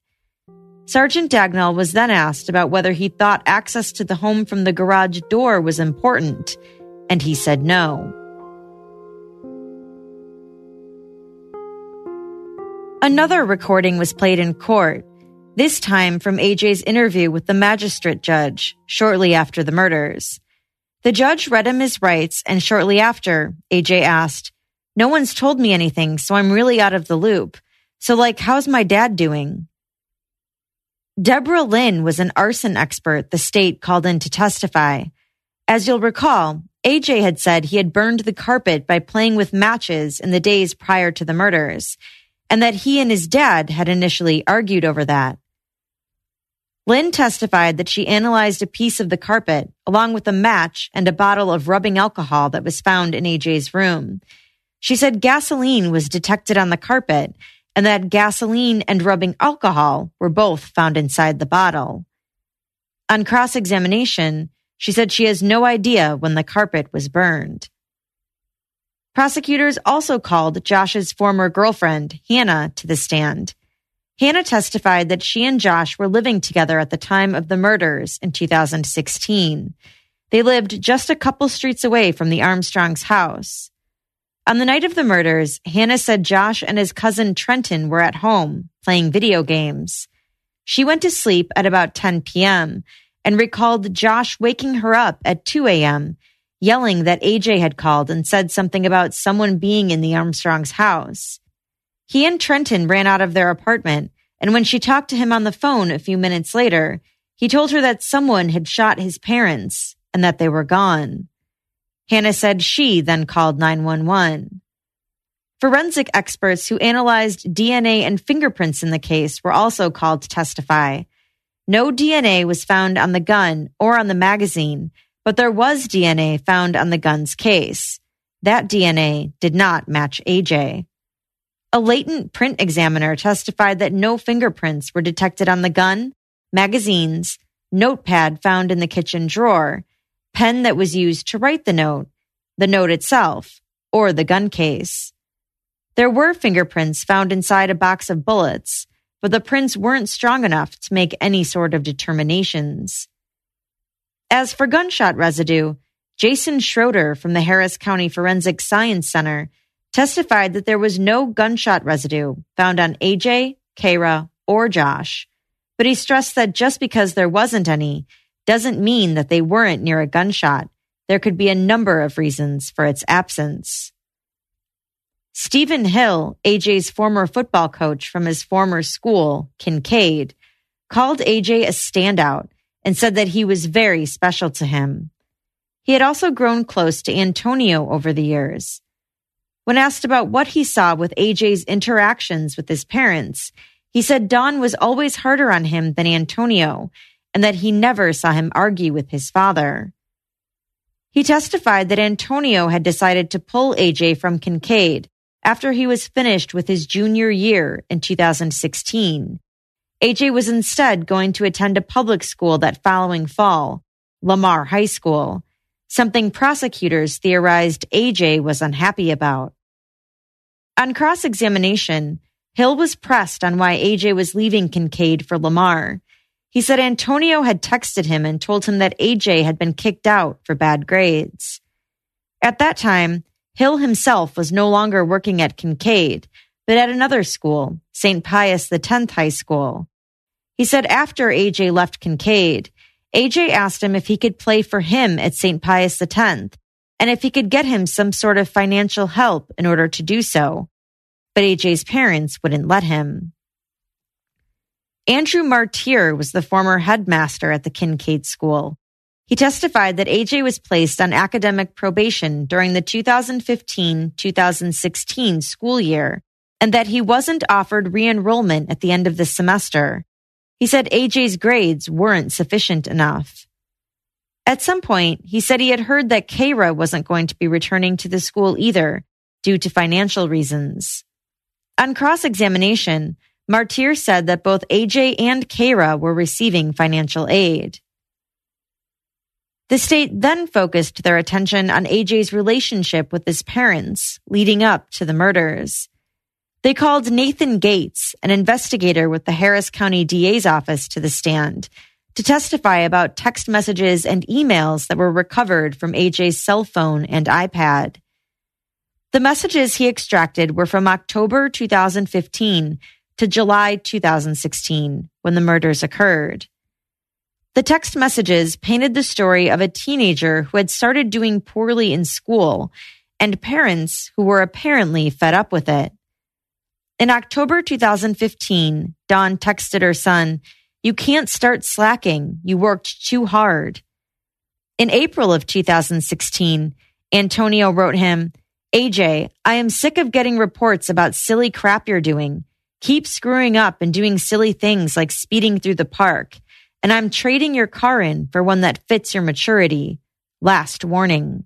Sergeant Dagnall was then asked about whether he thought access to the home from the garage door was important, and he said no. Another recording was played in court, this time from A J's interview with the magistrate judge shortly after the murders. The judge read him his rights, and shortly after, A J asked, "No one's told me anything, so I'm really out of the loop. So, like, how's my dad doing?" Deborah Lynn was an arson expert the state called in to testify. As you'll recall, A J had said he had burned the carpet by playing with matches in the days prior to the murders, and that he and his dad had initially argued over that. Lynn testified that she analyzed a piece of the carpet, along with a match and a bottle of rubbing alcohol that was found in A J's room. She said gasoline was detected on the carpet, and that gasoline and rubbing alcohol were both found inside the bottle. On cross-examination, she said she has no idea when the carpet was burned. Prosecutors also called Josh's former girlfriend, Hannah, to the stand. Hannah testified that she and Josh were living together at the time of the murders in two thousand sixteen. They lived just a couple streets away from the Armstrongs' house. On the night of the murders, Hannah said Josh and his cousin Trenton were at home playing video games. She went to sleep at about ten p.m. and recalled Josh waking her up at two a.m., yelling that A J had called and said something about someone being in the Armstrong's house. He and Trenton ran out of their apartment, and when she talked to him on the phone a few minutes later, he told her that someone had shot his parents and that they were gone. Hannah said she then called nine one one. Forensic experts who analyzed D N A and fingerprints in the case were also called to testify. No D N A was found on the gun or on the magazine, but there was D N A found on the gun's case. That D N A did not match A J. A latent print examiner testified that no fingerprints were detected on the gun, magazines, notepad found in the kitchen drawer, pen that was used to write the note, the note itself, or the gun case. There were fingerprints found inside a box of bullets, but the prints weren't strong enough to make any sort of determinations. As for gunshot residue, Jason Schroeder from the Harris County Forensic Science Center testified that there was no gunshot residue found on A J, Kaira, or Josh, but he stressed that just because there wasn't any doesn't mean that they weren't near a gunshot. There could be a number of reasons for its absence. Stephen Hill, A J's former football coach from his former school, Kincaid, called A J a standout and said that he was very special to him. He had also grown close to Antonio over the years. When asked about what he saw with A J's interactions with his parents, he said Don was always harder on him than Antonio and that he never saw him argue with his father. He testified that Antonio had decided to pull A J from Kincaid after he was finished with his junior year in two thousand sixteen. A J was instead going to attend a public school that following fall, Lamar High School, something prosecutors theorized A J was unhappy about. On cross-examination, Hill was pressed on why A J was leaving Kincaid for Lamar. He said Antonio had texted him and told him that A J had been kicked out for bad grades. At that time, Hill himself was no longer working at Kincaid, but at another school, Saint Pius the tenth High School. He said after A J left Kincaid, A J asked him if he could play for him at Saint Pius the tenth and if he could get him some sort of financial help in order to do so. But A J's parents wouldn't let him. Andrew Martier was the former headmaster at the Kincaid School. He testified that A J was placed on academic probation during the two thousand fifteen two thousand sixteen school year and that he wasn't offered re-enrollment at the end of the semester. He said A J's grades weren't sufficient enough. At some point, he said he had heard that Kaira wasn't going to be returning to the school either due to financial reasons. On cross-examination, Martier said that both A J and Kaira were receiving financial aid. The state then focused their attention on A J's relationship with his parents leading up to the murders. They called Nathan Gates, an investigator with the Harris County D A's office, to the stand to testify about text messages and emails that were recovered from A J's cell phone and iPad. The messages he extracted were from October two thousand fifteen to July two thousand sixteen, when the murders occurred. The text messages painted the story of a teenager who had started doing poorly in school and parents who were apparently fed up with it. In October two thousand fifteen, Dawn texted her son, "You can't start slacking. You worked too hard." In April of two thousand sixteen, Antonio wrote him, "A J, I am sick of getting reports about silly crap you're doing. Keep screwing up and doing silly things like speeding through the park, and I'm trading your car in for one that fits your maturity. Last warning."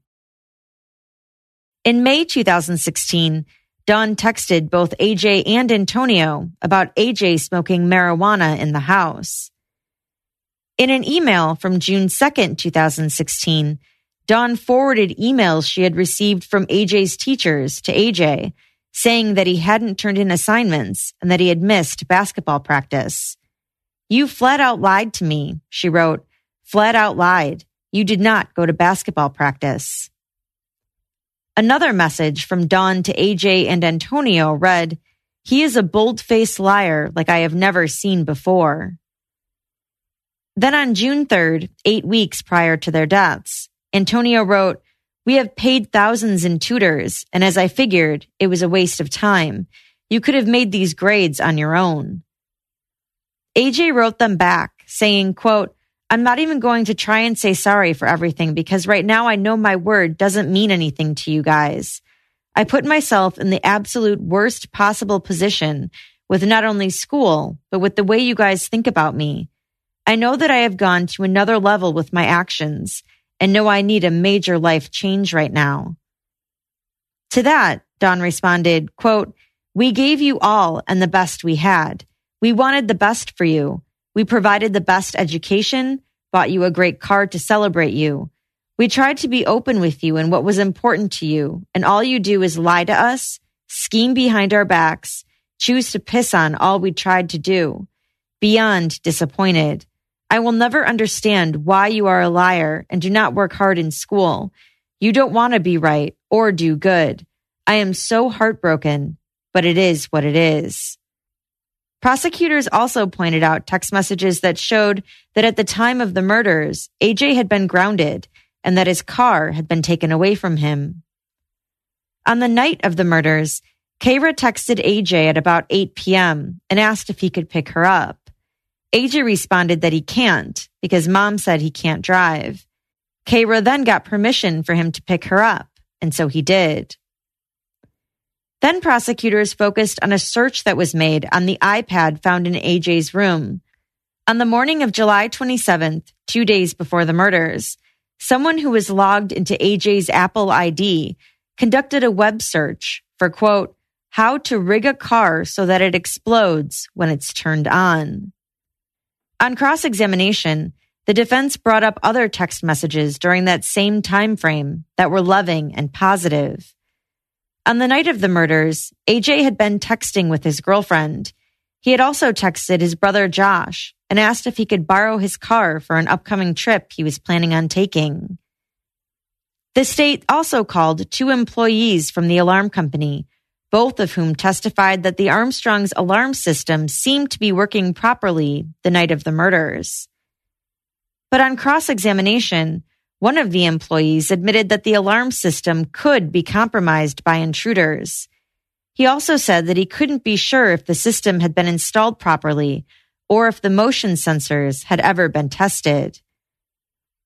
In May two thousand sixteen, Dawn texted both A J and Antonio about A J smoking marijuana in the house. In an email from June second, two thousand sixteen, Dawn forwarded emails she had received from A J's teachers to A J, saying that he hadn't turned in assignments and that he had missed basketball practice. "You flat out lied to me," she wrote. "Flat out lied. You did not go to basketball practice." Another message from Dawn to A J and Antonio read, "He is a bold-faced liar like I have never seen before." Then on June third, eight weeks prior to their deaths, Antonio wrote, "We have paid thousands in tutors, and as I figured, it was a waste of time. You could have made these grades on your own." A J wrote them back, saying, quote, "I'm not even going to try and say sorry for everything because right now I know my word doesn't mean anything to you guys. I put myself in the absolute worst possible position with not only school, but with the way you guys think about me. I know that I have gone to another level with my actions, and know I need a major life change right now." To that, Dawn responded, quote, "We gave you all and the best we had. We wanted the best for you. We provided the best education, bought you a great car to celebrate you. We tried to be open with you and what was important to you, and all you do is lie to us, scheme behind our backs, choose to piss on all we tried to do. Beyond disappointed. I will never understand why you are a liar and do not work hard in school. You don't want to be right or do good. I am so heartbroken, but it is what it is." Prosecutors also pointed out text messages that showed that at the time of the murders, A J had been grounded and that his car had been taken away from him. On the night of the murders, Kaira texted A J at about eight p.m. and asked if he could pick her up. A J responded that he can't because mom said he can't drive. Kaira then got permission for him to pick her up, and so he did. Then prosecutors focused on a search that was made on the iPad found in A J's room. On the morning of July twenty-seventh, two days before the murders, someone who was logged into A J's Apple I D conducted a web search for, quote, how to rig a car so that it explodes when it's turned on. On cross-examination, the defense brought up other text messages during that same time frame that were loving and positive. On the night of the murders, A J had been texting with his girlfriend. He had also texted his brother Josh and asked if he could borrow his car for an upcoming trip he was planning on taking. The state also called two employees from the alarm company, both of whom testified that the Armstrongs' alarm system seemed to be working properly the night of the murders. But on cross-examination, one of the employees admitted that the alarm system could be compromised by intruders. He also said that he couldn't be sure if the system had been installed properly or if the motion sensors had ever been tested.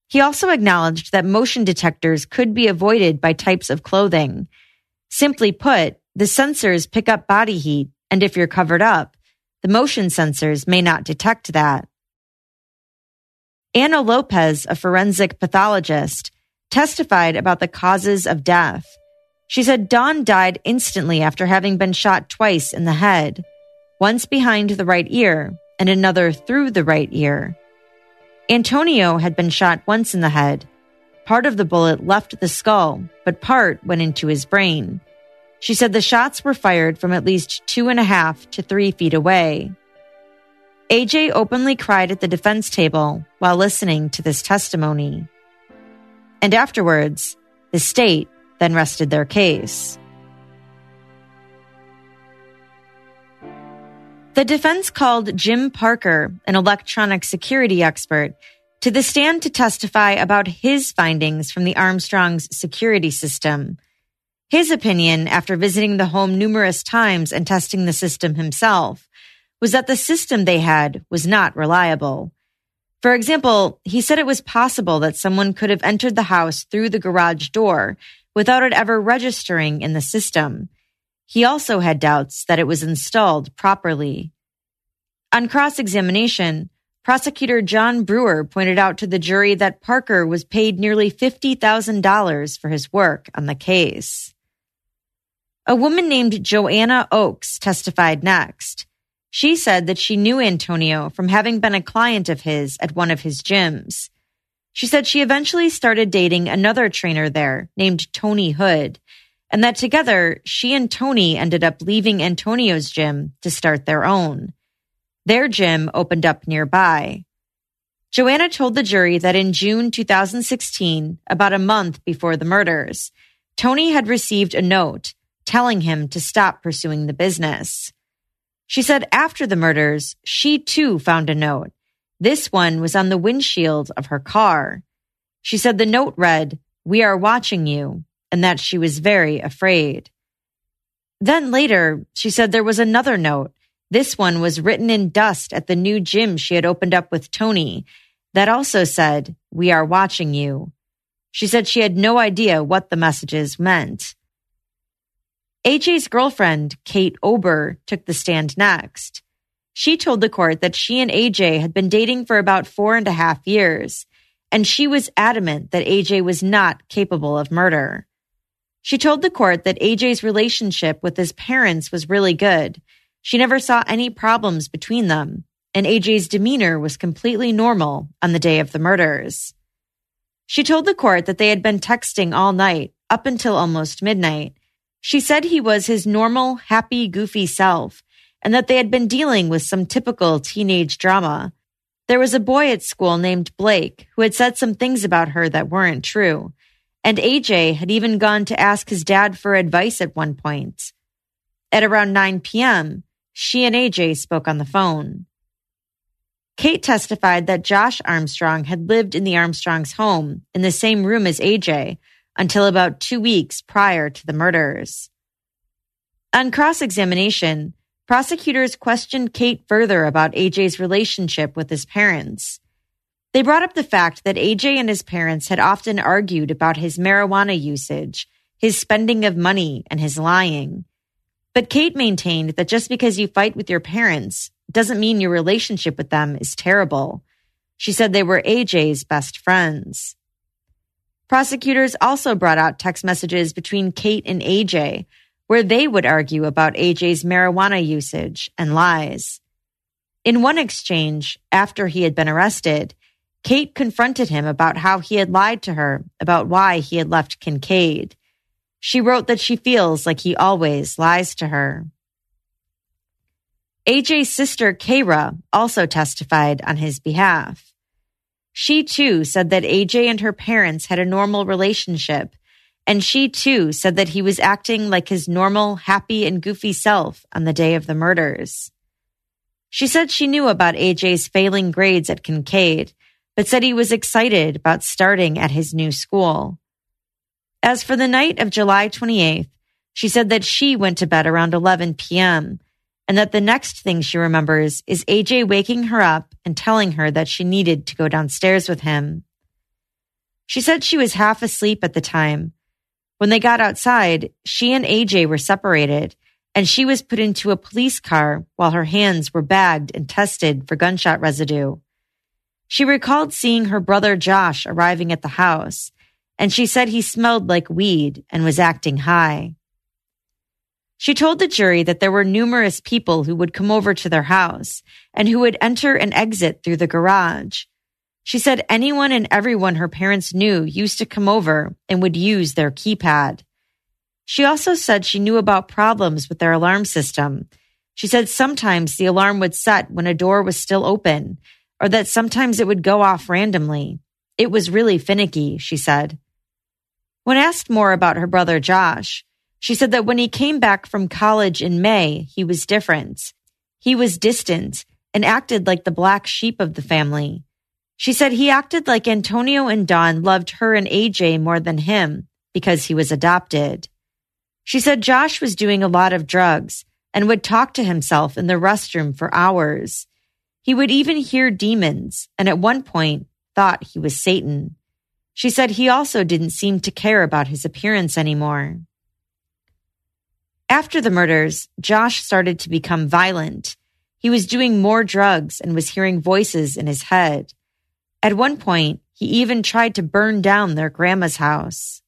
He also acknowledged that motion detectors could be avoided by types of clothing. Simply put, the sensors pick up body heat, and if you're covered up, the motion sensors may not detect that. Ana Lopez, a forensic pathologist, testified about the causes of death. She said Dawn died instantly after having been shot twice in the head, once behind the right ear and another through the right ear. Antonio had been shot once in the head. Part of the bullet left the skull, but part went into his brain. She said the shots were fired from at least two and a half to three feet away. A J openly cried at the defense table while listening to this testimony. And afterwards, the state then rested their case. The defense called Jim Parker, an electronic security expert, to the stand to testify about his findings from the Armstrongs' security system. His opinion, after visiting the home numerous times and testing the system himself, was that the system they had was not reliable. For example, he said it was possible that someone could have entered the house through the garage door without it ever registering in the system. He also had doubts that it was installed properly. On cross-examination, prosecutor John Brewer pointed out to the jury that Parker was paid nearly fifty thousand dollars for his work on the case. A woman named Joanna Oakes testified next. She said that she knew Antonio from having been a client of his at one of his gyms. She said she eventually started dating another trainer there named Tony Hood, and that together she and Tony ended up leaving Antonio's gym to start their own. Their gym opened up nearby. Joanna told the jury that in June two thousand sixteen, about a month before the murders, Tony had received a note telling him to stop pursuing the business. She said after the murders, she too found a note. This one was on the windshield of her car. She said the note read, "We are watching you," and that she was very afraid. Then later, she said there was another note. This one was written in dust at the new gym she had opened up with Tony that also said, "We are watching you." She said she had no idea what the messages meant. A J's girlfriend, Kate Ober, took the stand next. She told the court that she and A J had been dating for about four and a half years, and she was adamant that A J was not capable of murder. She told the court that A J's relationship with his parents was really good. She never saw any problems between them, and A J's demeanor was completely normal on the day of the murders. She told the court that they had been texting all night, up until almost midnight. She said he was his normal, happy, goofy self, and that they had been dealing with some typical teenage drama. There was a boy at school named Blake who had said some things about her that weren't true, and A J had even gone to ask his dad for advice at one point. At around nine p.m., she and A J spoke on the phone. Kate testified that Josh Armstrong had lived in the Armstrongs' home in the same room as A J until about two weeks prior to the murders. On cross-examination, prosecutors questioned Kate further about A J's relationship with his parents. They brought up the fact that A J and his parents had often argued about his marijuana usage, his spending of money, and his lying. But Kate maintained that just because you fight with your parents doesn't mean your relationship with them is terrible. She said they were A J's best friends. Prosecutors also brought out text messages between Kate and A J, where they would argue about A J's marijuana usage and lies. In one exchange, after he had been arrested, Kate confronted him about how he had lied to her about why he had left Kincaid. She wrote that she feels like he always lies to her. A J's sister, Kaira, also testified on his behalf. She, too, said that A J and her parents had a normal relationship, and she, too, said that he was acting like his normal, happy, and goofy self on the day of the murders. She said she knew about A J's failing grades at Kincaid, but said he was excited about starting at his new school. As for the night of July twenty-eighth, she said that she went to bed around eleven p.m., and that the next thing she remembers is A J waking her up and telling her that she needed to go downstairs with him. She said she was half asleep at the time. When they got outside, she and A J were separated, and she was put into a police car while her hands were bagged and tested for gunshot residue. She recalled seeing her brother Josh arriving at the house, and she said he smelled like weed and was acting high. She told the jury that there were numerous people who would come over to their house and who would enter and exit through the garage. She said anyone and everyone her parents knew used to come over and would use their keypad. She also said she knew about problems with their alarm system. She said sometimes the alarm would set when a door was still open, or that sometimes it would go off randomly. It was really finicky, she said. When asked more about her brother Josh, she said that when he came back from college in May, he was different. He was distant and acted like the black sheep of the family. She said he acted like Antonio and Dawn loved her and A J more than him because he was adopted. She said Josh was doing a lot of drugs and would talk to himself in the restroom for hours. He would even hear demons and at one point thought he was Satan. She said he also didn't seem to care about his appearance anymore. After the murders, Josh started to become violent. He was doing more drugs and was hearing voices in his head. At one point, he even tried to burn down their grandma's house.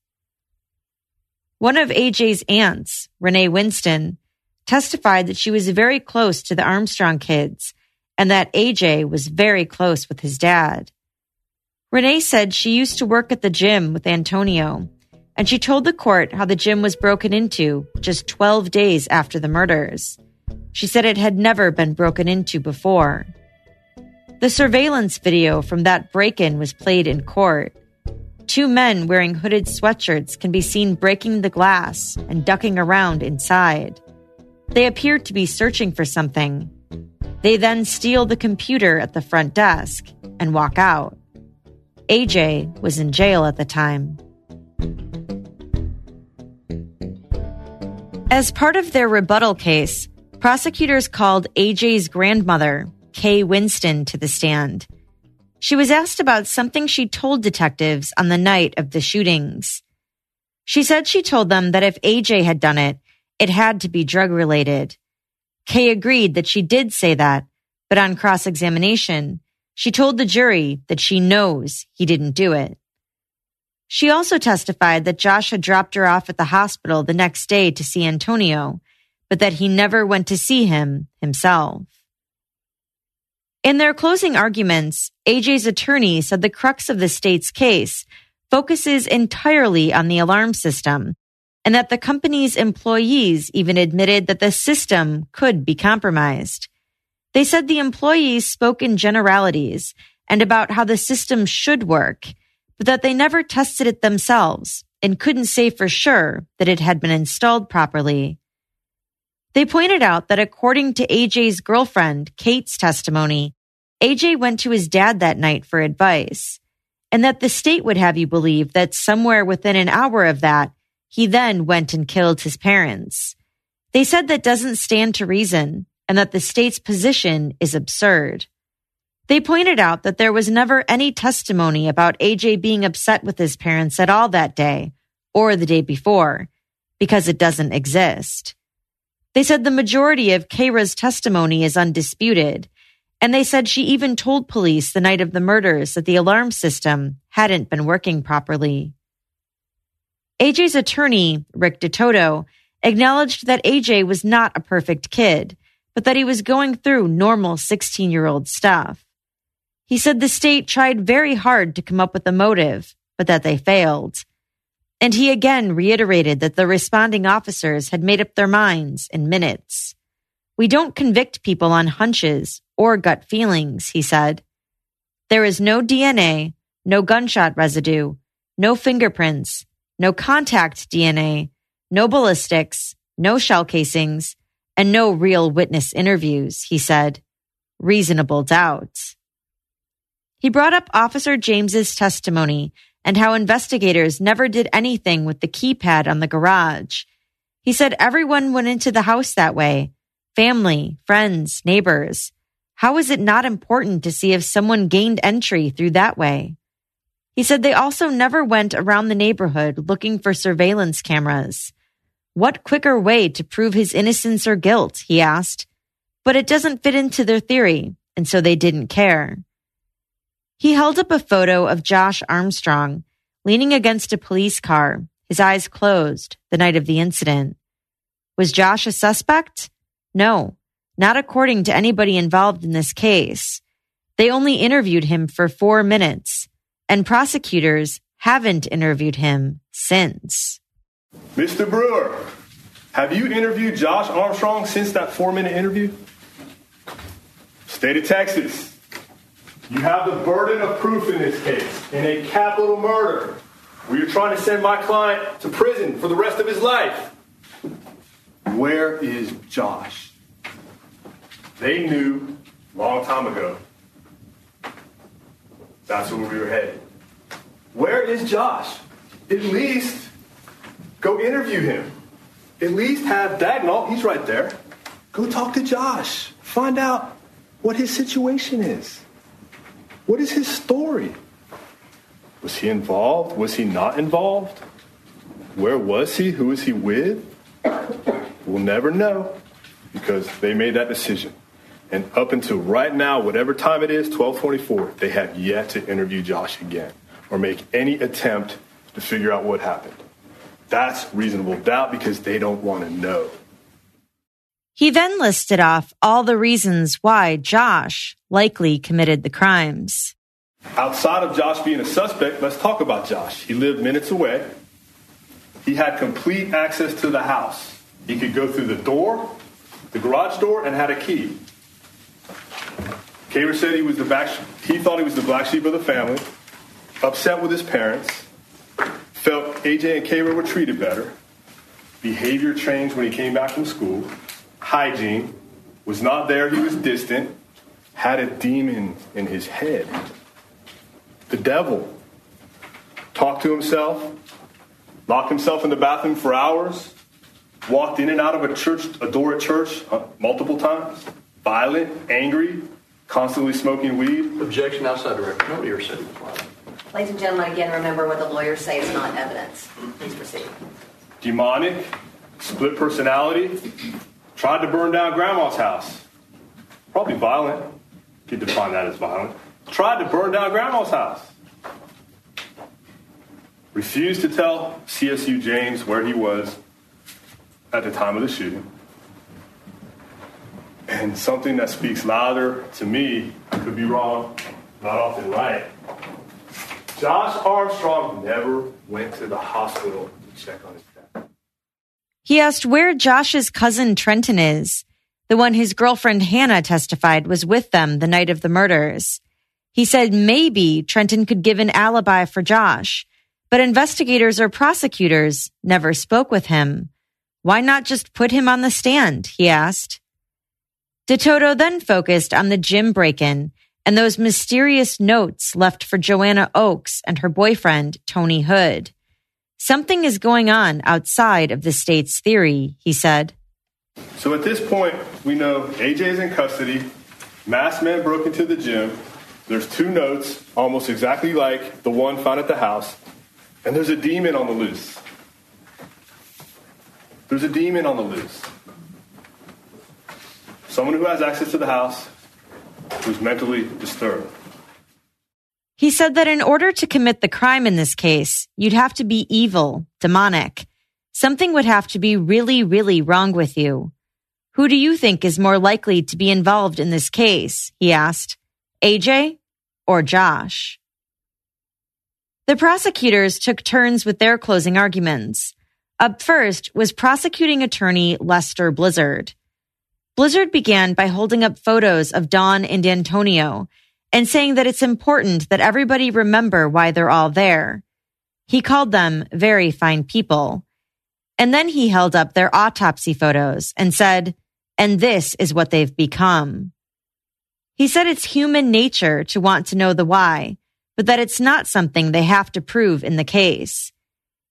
One of A J's aunts, Renee Winston, testified that she was very close to the Armstrong kids and that A J was very close with his dad. Renee said she used to work at the gym with Antonio, and she told the court how the gym was broken into just twelve days after the murders. She said it had never been broken into before. The surveillance video from that break-in was played in court. Two men wearing hooded sweatshirts can be seen breaking the glass and ducking around inside. They appear to be searching for something. They then steal the computer at the front desk and walk out. A J was in jail at the time. As part of their rebuttal case, prosecutors called A J's grandmother, Kay Winston, to the stand. She was asked about something she told detectives on the night of the shootings. She said she told them that if A J had done it, it had to be drug-related. Kay agreed that she did say that, but on cross-examination, she told the jury that she knows he didn't do it. She also testified that Josh had dropped her off at the hospital the next day to see Antonio, but that he never went to see him himself. In their closing arguments, A J's attorney said the crux of the state's case focuses entirely on the alarm system, and that the company's employees even admitted that the system could be compromised. They said the employees spoke in generalities and about how the system should work, but that they never tested it themselves and couldn't say for sure that it had been installed properly. They pointed out that according to A J's girlfriend, Kate's testimony, A J went to his dad that night for advice, and that the state would have you believe that somewhere within an hour of that, he then went and killed his parents. They said that doesn't stand to reason, and that the state's position is absurd. They pointed out that there was never any testimony about A J being upset with his parents at all that day or the day before, because it doesn't exist. They said the majority of Kaira's testimony is undisputed, and they said she even told police the night of the murders that the alarm system hadn't been working properly. A J's attorney, Rick Detoto, acknowledged that A J was not a perfect kid, but that he was going through normal sixteen-year-old stuff. He said the state tried very hard to come up with a motive, but that they failed. And he again reiterated that the responding officers had made up their minds in minutes. We don't convict people on hunches or gut feelings, he said. There is no D N A, no gunshot residue, no fingerprints, no contact D N A, no ballistics, no shell casings, and no real witness interviews, he said. Reasonable doubt. He brought up Officer James's testimony and how investigators never did anything with the keypad on the garage. He said everyone went into the house that way, family, friends, neighbors. How is it not important to see if someone gained entry through that way? He said they also never went around the neighborhood looking for surveillance cameras. What quicker way to prove his innocence or guilt, he asked. But it doesn't fit into their theory, and so they didn't care. He held up a photo of Josh Armstrong leaning against a police car, his eyes closed, the night of the incident. Was Josh a suspect? No, not according to anybody involved in this case. They only interviewed him for four minutes, and prosecutors haven't interviewed him since. Mister Brewer, have you interviewed Josh Armstrong since that four-minute interview? State of Texas, you have the burden of proof in this case, in a capital murder, where you're trying to send my client to prison for the rest of his life. Where is Josh? They knew a long time ago. That's where we were headed. Where is Josh? At least go interview him. At least have Dagnall, he's right there. Go talk to Josh. Find out what his situation is. What is his story? Was he involved? Was he not involved? Where was he? Who was he with? We'll never know because they made that decision. And up until right now, whatever time it is, twelve twenty-four, they have yet to interview Josh again or make any attempt to figure out what happened. That's reasonable doubt because they don't want to know. He then listed off all the reasons why Josh likely committed the crimes. Outside of Josh being a suspect, let's talk about Josh. He lived minutes away. He had complete access to the house. He could go through the door, the garage door, and had a key. Kaira said he was the back, he thought he was the black sheep of the family, upset with his parents, felt A J and Kaira were treated better, behavior changed when he came back from school, hygiene, was not there, he was distant, had a demon in his head. The devil. Talked to himself, locked himself in the bathroom for hours, walked in and out of a church, a door at church uh, multiple times, violent, angry, constantly smoking weed. Objection outside the record. Nobody ever said it before. Ladies and gentlemen, again, remember what the lawyers say is not evidence. Please proceed. Demonic, split personality, tried to burn down grandma's house. Probably violent. You could define that as violent. Tried to burn down grandma's house. Refused to tell C S U James where he was at the time of the shooting. And something that speaks louder to me, I could be wrong, not often right. Josh Armstrong never went to the hospital to check on his dad. He asked where Josh's cousin Trenton is, the one his girlfriend Hannah testified was with them the night of the murders. He said maybe Trenton could give an alibi for Josh, but investigators or prosecutors never spoke with him. Why not just put him on the stand, he asked. Detoto then focused on the gym break-in and those mysterious notes left for Joanna Oakes and her boyfriend, Tony Hood. Something is going on outside of the state's theory, he said. So at this point, we know A J's in custody, masked man broke into the gym, there's two notes, almost exactly like the one found at the house, and there's a demon on the loose. There's a demon on the loose. someone who has access to the house who's mentally disturbed. He said that in order to commit the crime in this case, you'd have to be evil, demonic. Something would have to be really, really wrong with you. Who do you think is more likely to be involved in this case? He asked. A J or Josh? The prosecutors took turns with their closing arguments. Up first was prosecuting attorney Lester Blizzard. Blizzard began by holding up photos of Dawn and Antonio and saying that it's important that everybody remember why they're all there. He called them very fine people. And then he held up their autopsy photos and said, and this is what they've become. He said it's human nature to want to know the why, but that it's not something they have to prove in the case.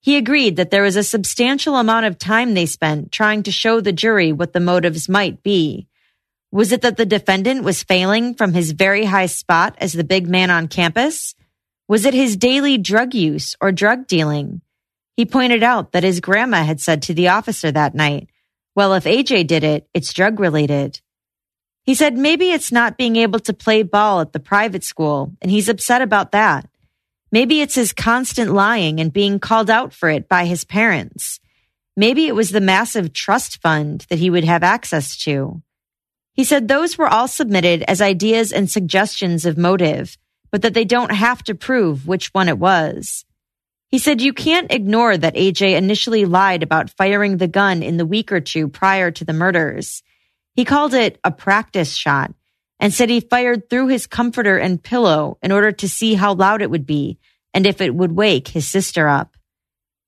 He agreed that there was a substantial amount of time they spent trying to show the jury what the motives might be. Was it that the defendant was failing from his very high spot as the big man on campus? Was it his daily drug use or drug dealing? He pointed out that his grandma had said to the officer that night, well, if A J did it, it's drug-related. He said maybe it's not being able to play ball at the private school, and he's upset about that. Maybe it's his constant lying and being called out for it by his parents. Maybe it was the massive trust fund that he would have access to. He said those were all submitted as ideas and suggestions of motive, but that they don't have to prove which one it was. He said you can't ignore that A J initially lied about firing the gun in the week or two prior to the murders. He called it a practice shot and said he fired through his comforter and pillow in order to see how loud it would be and if it would wake his sister up.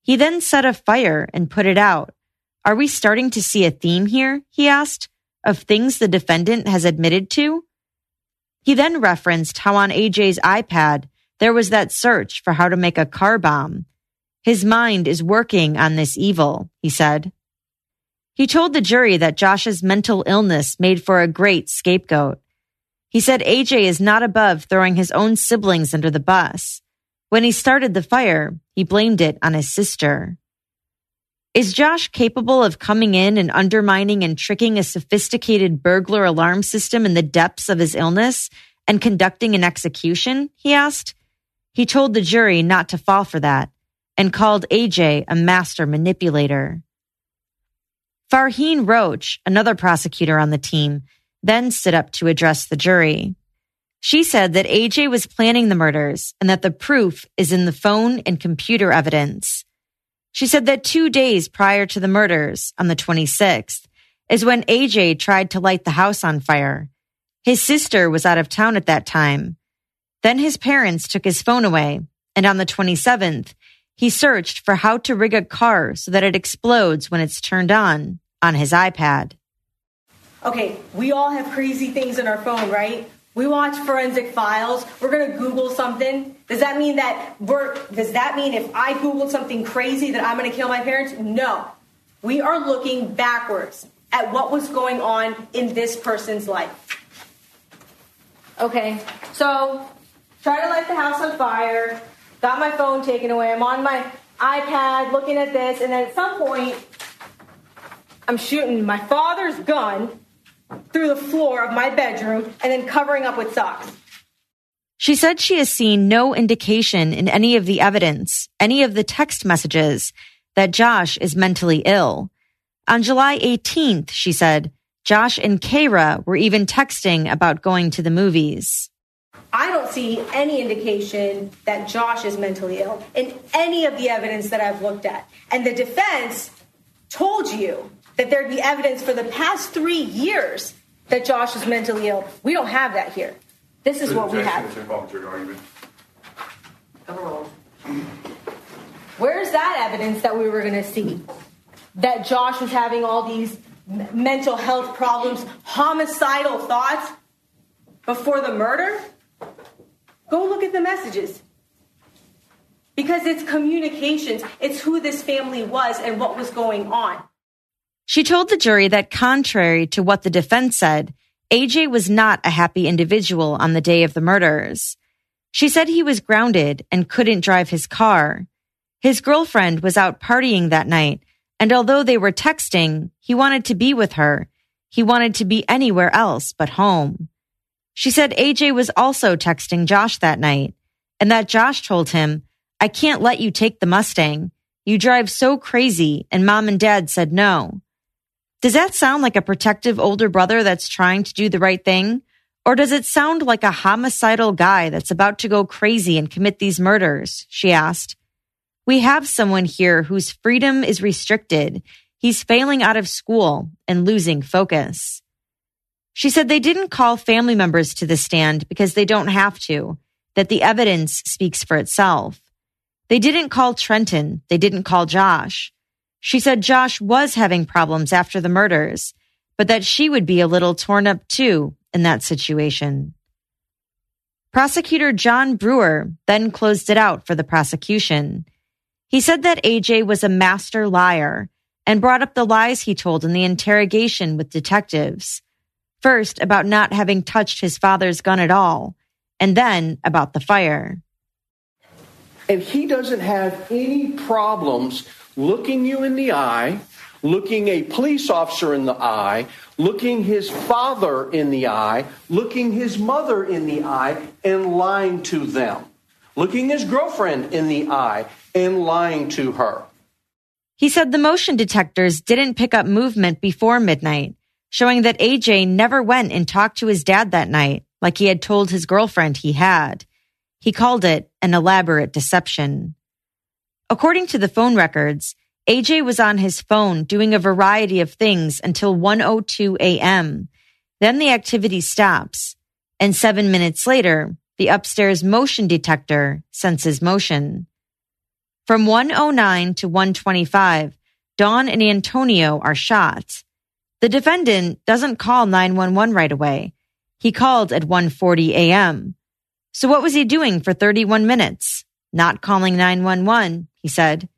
He then set a fire and put it out. Are we starting to see a theme here, he asked, of things the defendant has admitted to? He then referenced how on A J's iPad there was that search for how to make a car bomb. His mind is working on this evil, he said. He told the jury that Josh's mental illness made for a great scapegoat. He said A J is not above throwing his own siblings under the bus. When he started the fire, he blamed it on his sister. Is Josh capable of coming in and undermining and tricking a sophisticated burglar alarm system in the depths of his illness and conducting an execution? He asked. He told the jury not to fall for that and called A J a master manipulator. Farheen Roach, another prosecutor on the team, then stood up to address the jury. She said that A J was planning the murders and that the proof is in the phone and computer evidence. She said that two days prior to the murders, on the twenty-sixth, is when A J tried to light the house on fire. His sister was out of town at that time. Then his parents took his phone away, and on the twenty-seventh, he searched for how to rig a car so that it explodes when it's turned on, on his iPad. Okay, we all have crazy things in our phone, right? We watch forensic files. We're going to Google something. Does that mean that we're, does that mean if I Googled something crazy that I'm going to kill my parents? No. We are looking backwards at what was going on in this person's life. Okay, so try to light the house on fire. Got my phone taken away. I'm on my iPad looking at this. And then at some point, I'm shooting my father's gun through the floor of my bedroom and then covering up with socks. She said she has seen no indication in any of the evidence, any of the text messages, that Josh is mentally ill. On July eighteenth, she said, Josh and Kaira were even texting about going to the movies. I don't see any indication that Josh is mentally ill in any of the evidence that I've looked at. And the defense told you that there'd be evidence for the past three years that Josh is mentally ill. We don't have that here. This is what we have. Where's that evidence that we were going to see? That Josh was having all these m- mental health problems, homicidal thoughts before the murder? Go look at the messages, because it's communications. It's who this family was and what was going on. She told the jury that contrary to what the defense said, A J was not a happy individual on the day of the murders. She said he was grounded and couldn't drive his car. His girlfriend was out partying that night, and although they were texting, he wanted to be with her. He wanted to be anywhere else but home. She said A J was also texting Josh that night, and that Josh told him, "I can't let you take the Mustang. You drive so crazy, and Mom and Dad said no." Does that sound like a protective older brother that's trying to do the right thing? Or does it sound like a homicidal guy that's about to go crazy and commit these murders? She asked. We have someone here whose freedom is restricted. He's failing out of school and losing focus. She said they didn't call family members to the stand because they don't have to, that the evidence speaks for itself. They didn't call Trenton. They didn't call Josh. She said Josh was having problems after the murders, but that she would be a little torn up too in that situation. Prosecutor John Brewer then closed it out for the prosecution. He said that A J was a master liar and brought up the lies he told in the interrogation with detectives. First, about not having touched his father's gun at all, and then about the fire. And he doesn't have any problems looking you in the eye, looking a police officer in the eye, looking his father in the eye, looking his mother in the eye, and lying to them, looking his girlfriend in the eye, and lying to her. He said the motion detectors didn't pick up movement before midnight, showing that A J never went and talked to his dad that night, like he had told his girlfriend he had. He called it an elaborate deception. According to the phone records, A J was on his phone doing a variety of things until one oh two a.m. Then the activity stops, and seven minutes later, the upstairs motion detector senses motion. From one oh nine to one twenty-five, Dawn and Antonio are shot. The defendant doesn't call nine one one right away. He called at one forty a.m. So what was he doing for thirty-one minutes? Not calling nine one one, he said.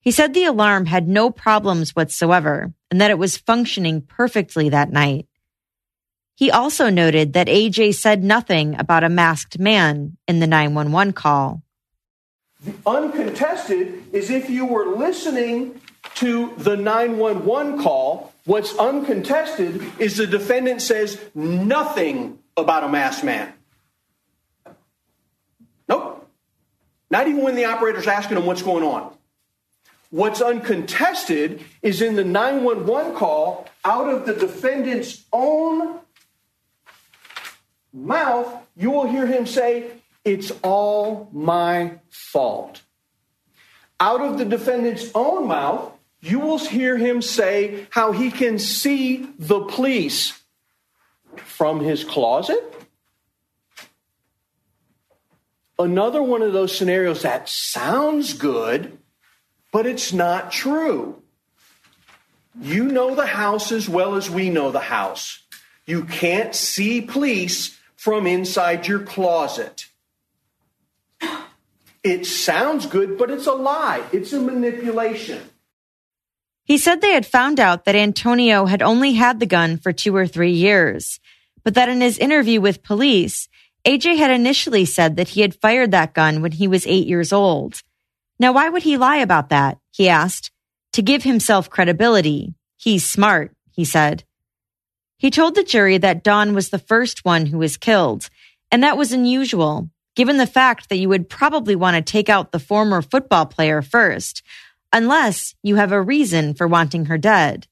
He said the alarm had no problems whatsoever and that it was functioning perfectly that night. He also noted that A J said nothing about a masked man in the nine one one call. The uncontested is if you were listening to the nine one one call, what's uncontested is the defendant says nothing about a masked man. Nope. Not even when the operator's asking him what's going on. What's uncontested is in the nine one one call, out of the defendant's own mouth, you will hear him say, "It's all my fault." Out of the defendant's own mouth, you will hear him say how he can see the police from his closet. Another one of those scenarios that sounds good, but it's not true. You know the house as well as we know the house. You can't see police from inside your closet. It sounds good, but it's a lie. It's a manipulation. He said they had found out that Antonio had only had the gun for two or three years, but that in his interview with police, A J had initially said that he had fired that gun when he was eight years old. Now, why would he lie about that? He asked. To give himself credibility. He's smart, he said. He told the jury that Dawn was the first one who was killed, and that was unusual, given the fact that you would probably want to take out the former football player first, unless you have a reason for wanting her dead.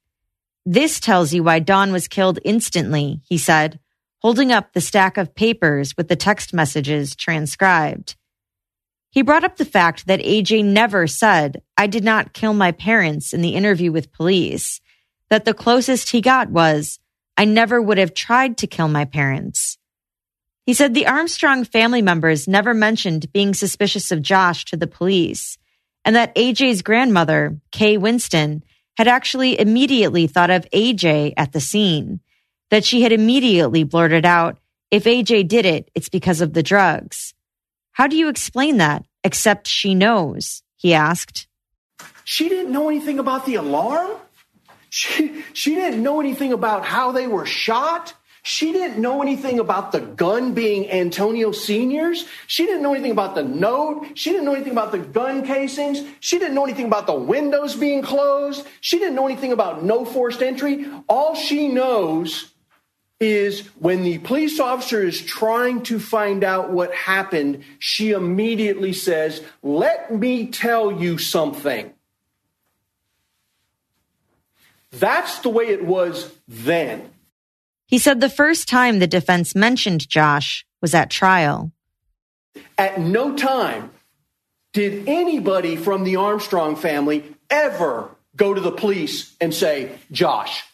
This tells you why Dawn was killed instantly, he said, holding up the stack of papers with the text messages transcribed. He brought up the fact that A J never said, "I did not kill my parents," in the interview with police, that the closest he got was, "I never would have tried to kill my parents." He said the Armstrong family members never mentioned being suspicious of Josh to the police, and that A J's grandmother, Kay Winston, had actually immediately thought of A J at the scene, that she had immediately blurted out, "If A J did it, it's because of the drugs." How do you explain that, except she knows, he asked. She didn't know anything about the alarm. She, she didn't know anything about how they were shot. She didn't know anything about the gun being Antonio Senior's. She didn't know anything about the note. She didn't know anything about the gun casings. She didn't know anything about the windows being closed. She didn't know anything about no forced entry. All she knows is when the police officer is trying to find out what happened, she immediately says, "Let me tell you something." That's the way it was then. He said the first time the defense mentioned Josh was at trial. At no time did anybody from the Armstrong family ever go to the police and say, Josh.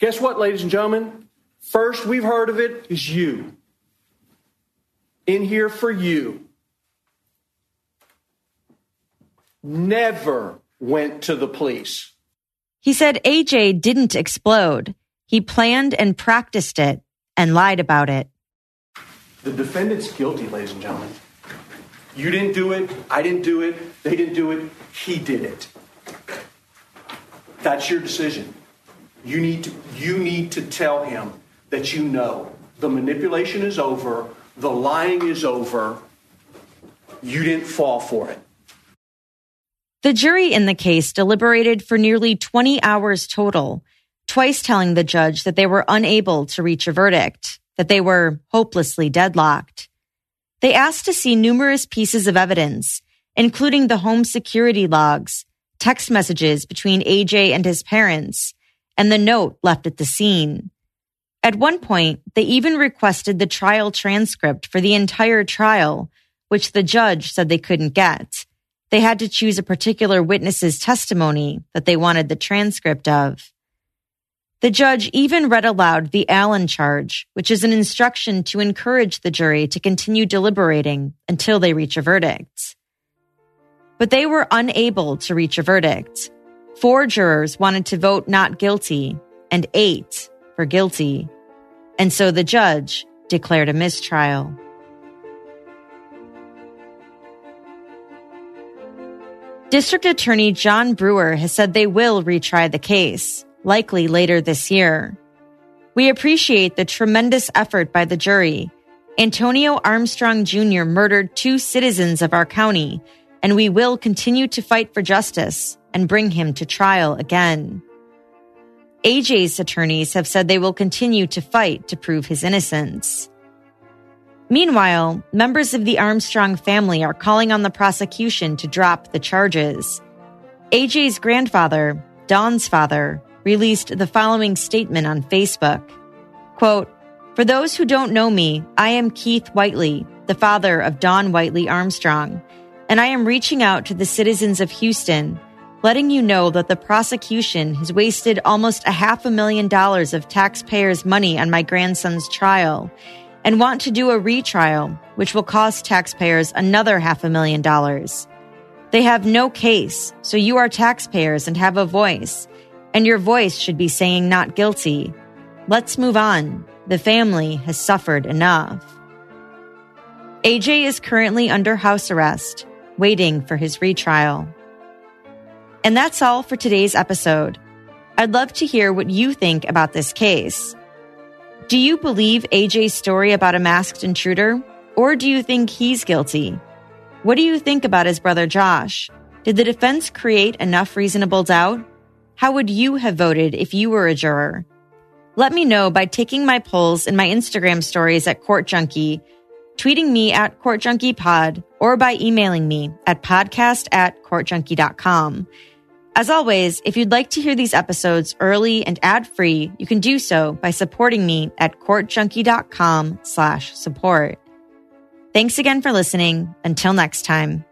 Guess what, ladies and gentlemen? First we've heard of it is you. In here for you. Never went to the police. He said A J didn't explode. He planned and practiced it and lied about it. The defendant's guilty, ladies and gentlemen. You didn't do it. I didn't do it. They didn't do it. He did it. That's your decision. You need to, you need to tell him that you know the manipulation is over. The lying is over. You didn't fall for it. The jury in the case deliberated for nearly twenty hours total, twice telling the judge that they were unable to reach a verdict, that they were hopelessly deadlocked. They asked to see numerous pieces of evidence, including the home security logs, text messages between A J and his parents, and the note left at the scene. At one point, they even requested the trial transcript for the entire trial, which the judge said they couldn't get. They had to choose a particular witness's testimony that they wanted the transcript of. The judge even read aloud the Allen charge, which is an instruction to encourage the jury to continue deliberating until they reach a verdict. But they were unable to reach a verdict. Four jurors wanted to vote not guilty, and eight for guilty. And so the judge declared a mistrial. District Attorney John Brewer has said they will retry the case, likely later this year. We appreciate the tremendous effort by the jury. Antonio Armstrong Junior murdered two citizens of our county, and we will continue to fight for justice and bring him to trial again. A J's attorneys have said they will continue to fight to prove his innocence. Meanwhile, members of the Armstrong family are calling on the prosecution to drop the charges. A J's grandfather, Don's father, released the following statement on Facebook. Quote, "For those who don't know me, I am Keith Whiteley, the father of Dawn Whiteley Armstrong, and I am reaching out to the citizens of Houston, letting you know that the prosecution has wasted almost a half a million dollars of taxpayers' money on my grandson's trial, and want to do a retrial, which will cost taxpayers another half a million dollars. They have no case, so you are taxpayers and have a voice, and your voice should be saying not guilty. Let's move on. The family has suffered enough." A J is currently under house arrest, waiting for his retrial. And that's all for today's episode. I'd love to hear what you think about this case. Do you believe A J's story about a masked intruder, or do you think he's guilty? What do you think about his brother Josh? Did the defense create enough reasonable doubt? How would you have voted if you were a juror? Let me know by taking my polls in my Instagram stories at Court Junkie, tweeting me at Court Junkie Pod, or by emailing me at podcast at court junkie dot com. As always, if you'd like to hear these episodes early and ad-free, you can do so by supporting me at court junkie dot com slash support. Thanks again for listening. Until next time.